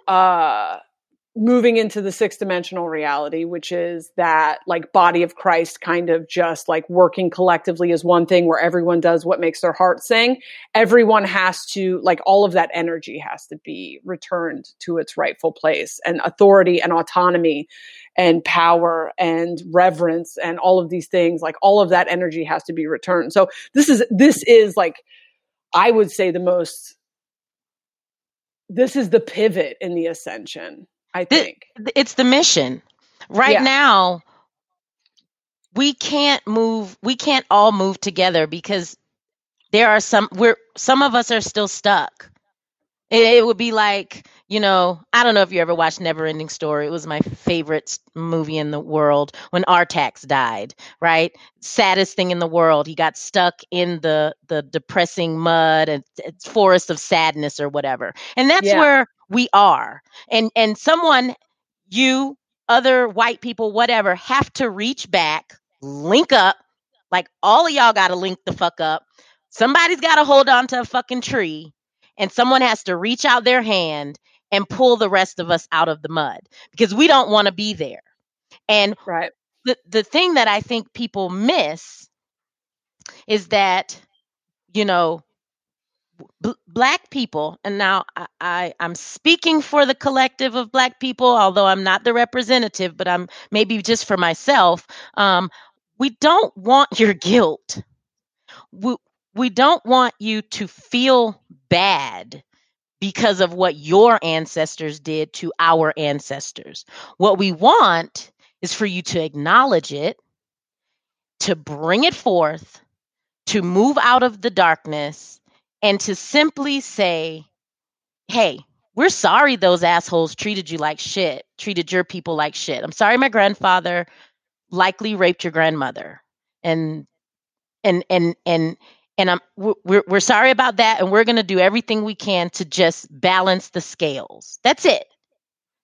moving into the 6-dimensional reality, which is that like body of Christ kind of just like working collectively is one thing where everyone does what makes their heart sing. Everyone has to, like all of that energy has to be returned to its rightful place, and authority and autonomy and power and reverence and all of these things, like all of that energy has to be returned. So this is like, I would say this is the pivot in the ascension, I think. It's the mission. Right now, we can't all move together, because there are some of us are still stuck. It would be like, you know, I don't know if you ever watched Never Ending Story. It was my favorite movie in the world when Artax died, right? Saddest thing in the world. He got stuck in the depressing mud and forest of sadness or whatever. And that's where we are. And someone, you, other white people, whatever, have to reach back, link up. Like all of y'all got to link the fuck up. Somebody's got to hold on to a fucking tree. And someone has to reach out their hand and pull the rest of us out of the mud, because we don't want to be there. And the thing that I think people miss is that, you know, Black people, and now I'm speaking for the collective of Black people, although I'm not the representative, but I'm maybe just for myself. We don't want your guilt. We don't want you to feel bad because of what your ancestors did to our ancestors. What we want is for you to acknowledge it, to bring it forth, to move out of the darkness, and to simply say, hey, we're sorry those assholes treated you like shit, treated your people like shit. I'm sorry my grandfather likely raped your grandmother. And we're sorry about that, and we're going to do everything we can to just balance the scales. That's it.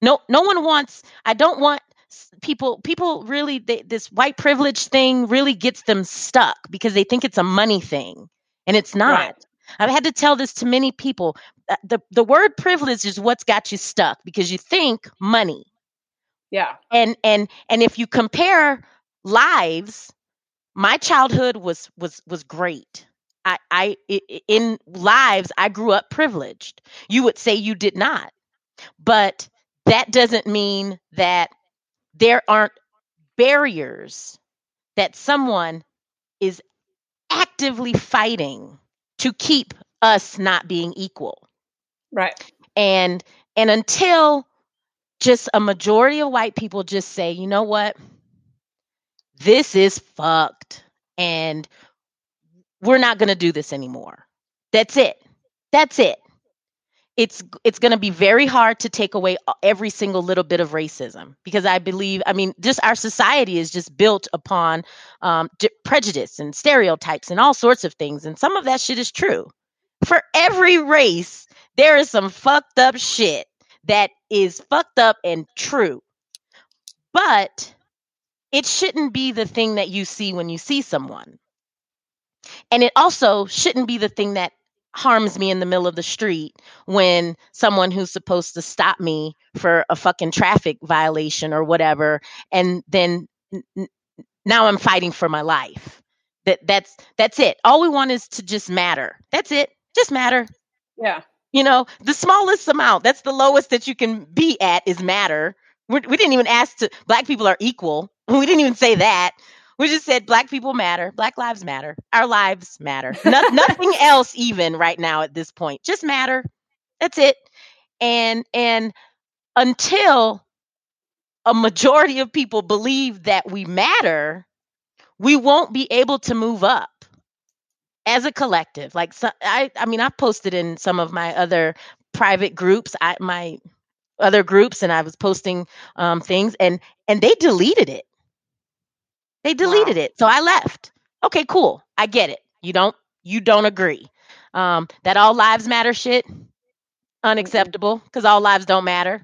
No one wants, I don't want people really, this white privilege thing really gets them stuck because they think it's a money thing, and it's not. Right. I've had to tell this to many people. The word privilege is what's got you stuck because you think money. Yeah. And if you compare lives, my childhood was great. In lives, I grew up privileged. You would say you did not, but that doesn't mean that there aren't barriers that someone is actively fighting to keep us not being equal. Right. And until just a majority of white people just say, you know what, this is fucked and we're not going to do this anymore. That's it. It's going to be very hard to take away every single little bit of racism because I believe, just our society is just built upon prejudice and stereotypes and all sorts of things. And some of that shit is true. For every race, there is some fucked up shit that is fucked up and true. But it shouldn't be the thing that you see when you see someone. And it also shouldn't be the thing that harms me in the middle of the street when someone who's supposed to stop me for a fucking traffic violation or whatever, and then now I'm fighting for my life. That's it. All we want is to just matter. That's it. Just matter. Yeah. The smallest amount, that's the lowest that you can be at is matter. We didn't even ask to, Black people are equal. We didn't even say that. We just said Black people matter. Black lives matter. Our lives matter. Nothing else even right now at this point. Just matter. That's it. And until a majority of people believe that we matter, we won't be able to move up as a collective. Like, so, I've posted in some of my other private groups, my other groups, and I was posting things, and they deleted it. They deleted it. So I left. Okay, cool. I get it. You don't agree. That all lives matter shit, unacceptable, because all lives don't matter.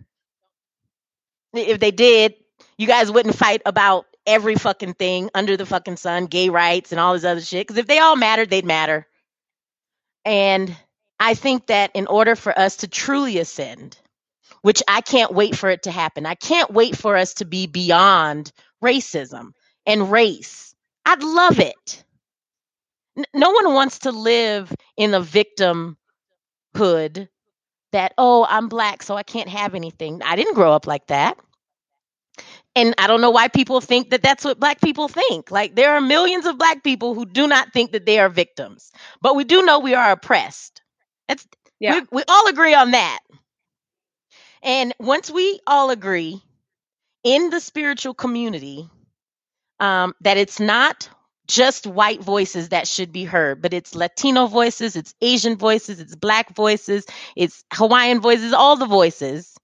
If they did, you guys wouldn't fight about every fucking thing under the fucking sun, gay rights and all this other shit. Because if they all mattered, they'd matter. And I think that in order for us to truly ascend, which I can't wait for it to happen. I can't wait for us to be beyond racism and race. I'd love it. No one wants to live in a victimhood that, oh, I'm Black, so I can't have anything. I didn't grow up like that. And I don't know why people think that that's what Black people think. Like, there are millions of Black people who do not think that they are victims, but we do know we are oppressed. We all agree on that. And once we all agree in the spiritual community, that it's not just white voices that should be heard, but it's Latino voices, it's Asian voices, it's Black voices, it's Hawaiian voices, all the voices,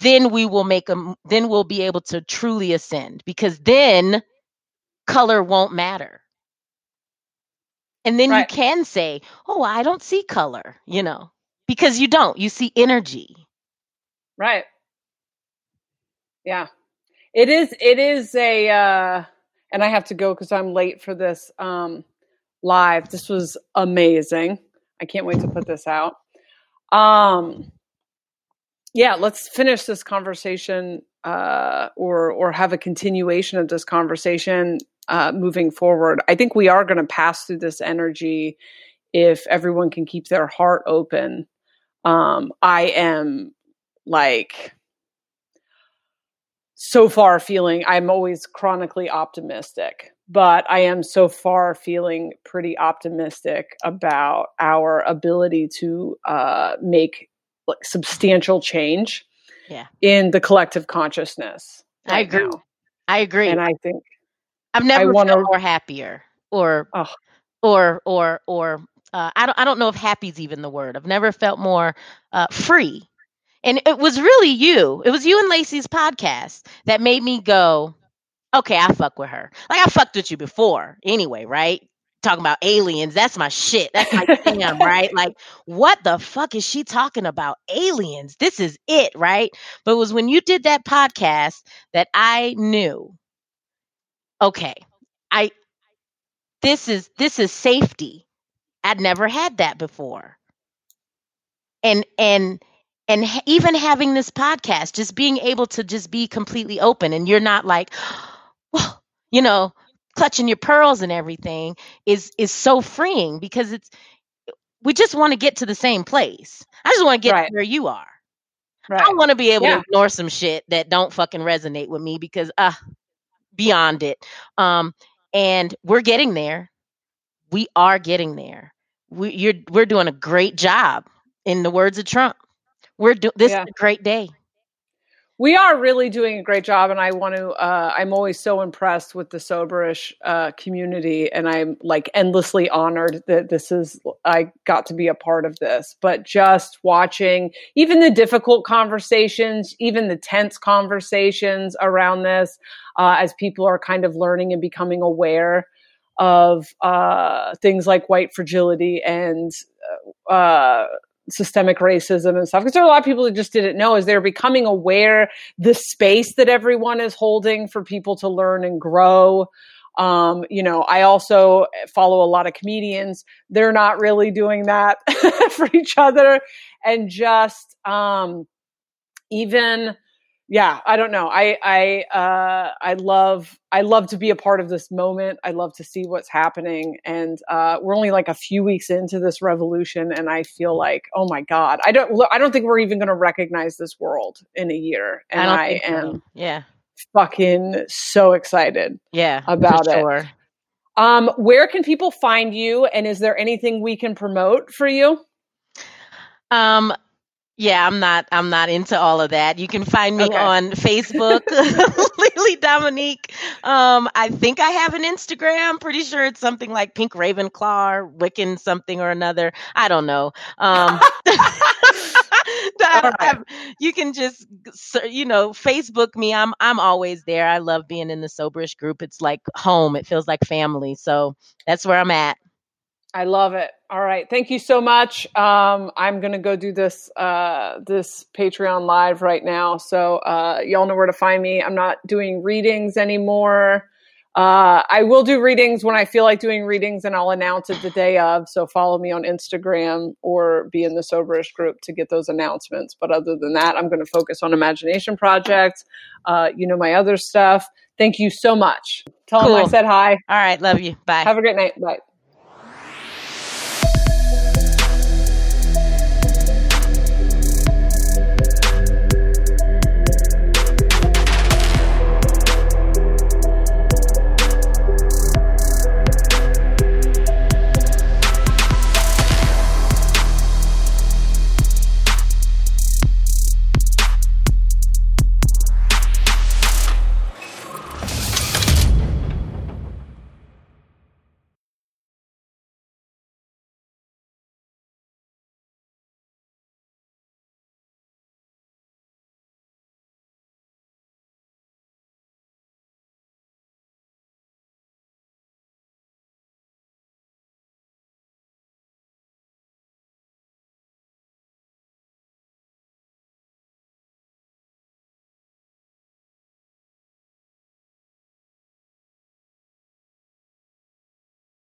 then we'll be able to truly ascend, because then color won't matter. And then you can say, oh, I don't see color, because you don't, you see energy. Right. Yeah. It is a, and I have to go because I'm late for this live. This was amazing. I can't wait to put this out. Let's finish this conversation or have a continuation of this conversation moving forward. I think we are going to pass through this energy if everyone can keep their heart open, I am like so far feeling, I'm always chronically optimistic, but I am so far feeling pretty optimistic about our ability to make like substantial change in the collective consciousness. Right, I agree. Now. I agree. And I think I've never felt more happier or I don't know if happy is even the word. I've never felt more free. And it was really you. It was you and Lacey's podcast that made me go, okay, I fuck with her. Like I fucked with you before anyway, right? Talking about aliens. That's my shit. That's my jam, right? Like, what the fuck is she talking about? Aliens. This is it, right? But it was when you did that podcast that I knew, okay, this is safety. I'd never had that before. And even having this podcast, just being able to just be completely open, and you're not like, well, you know, clutching your pearls and everything is so freeing, because we just want to get to the same place. I just want to get to where you are. Right. I want to be able to ignore some shit that don't fucking resonate with me because beyond it. And we're getting there. We are getting there. We're doing a great job, in the words of Trump. This is a great day. We are really doing a great job, and I want to. I'm always so impressed with the Soberish community, and I'm like endlessly honored that I got to be a part of this. But just watching even the difficult conversations, even the tense conversations around this, as people are kind of learning and becoming aware of things like white fragility and systemic racism and stuff, because there are a lot of people that just didn't know, as they're becoming aware the space that everyone is holding for people to learn and grow. I also follow a lot of comedians. They're not really doing that for each other. And just, I don't know. I love to be a part of this moment. I love to see what's happening, and we're only like a few weeks into this revolution, and I feel like, oh my God, I don't think we're even going to recognize this world in a year, and I am fucking so excited about it. Sure. Where can people find you, and is there anything we can promote for you? Yeah, I'm not into all of that. You can find me on Facebook, Lily Dominique. I think I have an Instagram. Pretty sure it's something like Pink Ravenclaw, Wiccan something or another. I don't know. You can just, Facebook me. I'm always there. I love being in the Soberish group. It's like home. It feels like family. So that's where I'm at. I love it. All right. Thank you so much. I'm going to go do this Patreon live right now. So y'all know where to find me. I'm not doing readings anymore. I will do readings when I feel like doing readings, and I'll announce it the day of. So follow me on Instagram or be in the Soberish group to get those announcements. But other than that, I'm going to focus on imagination projects. My other stuff. Thank you so much. Tell them I said hi. All right. Love you. Bye. Have a great night. Bye.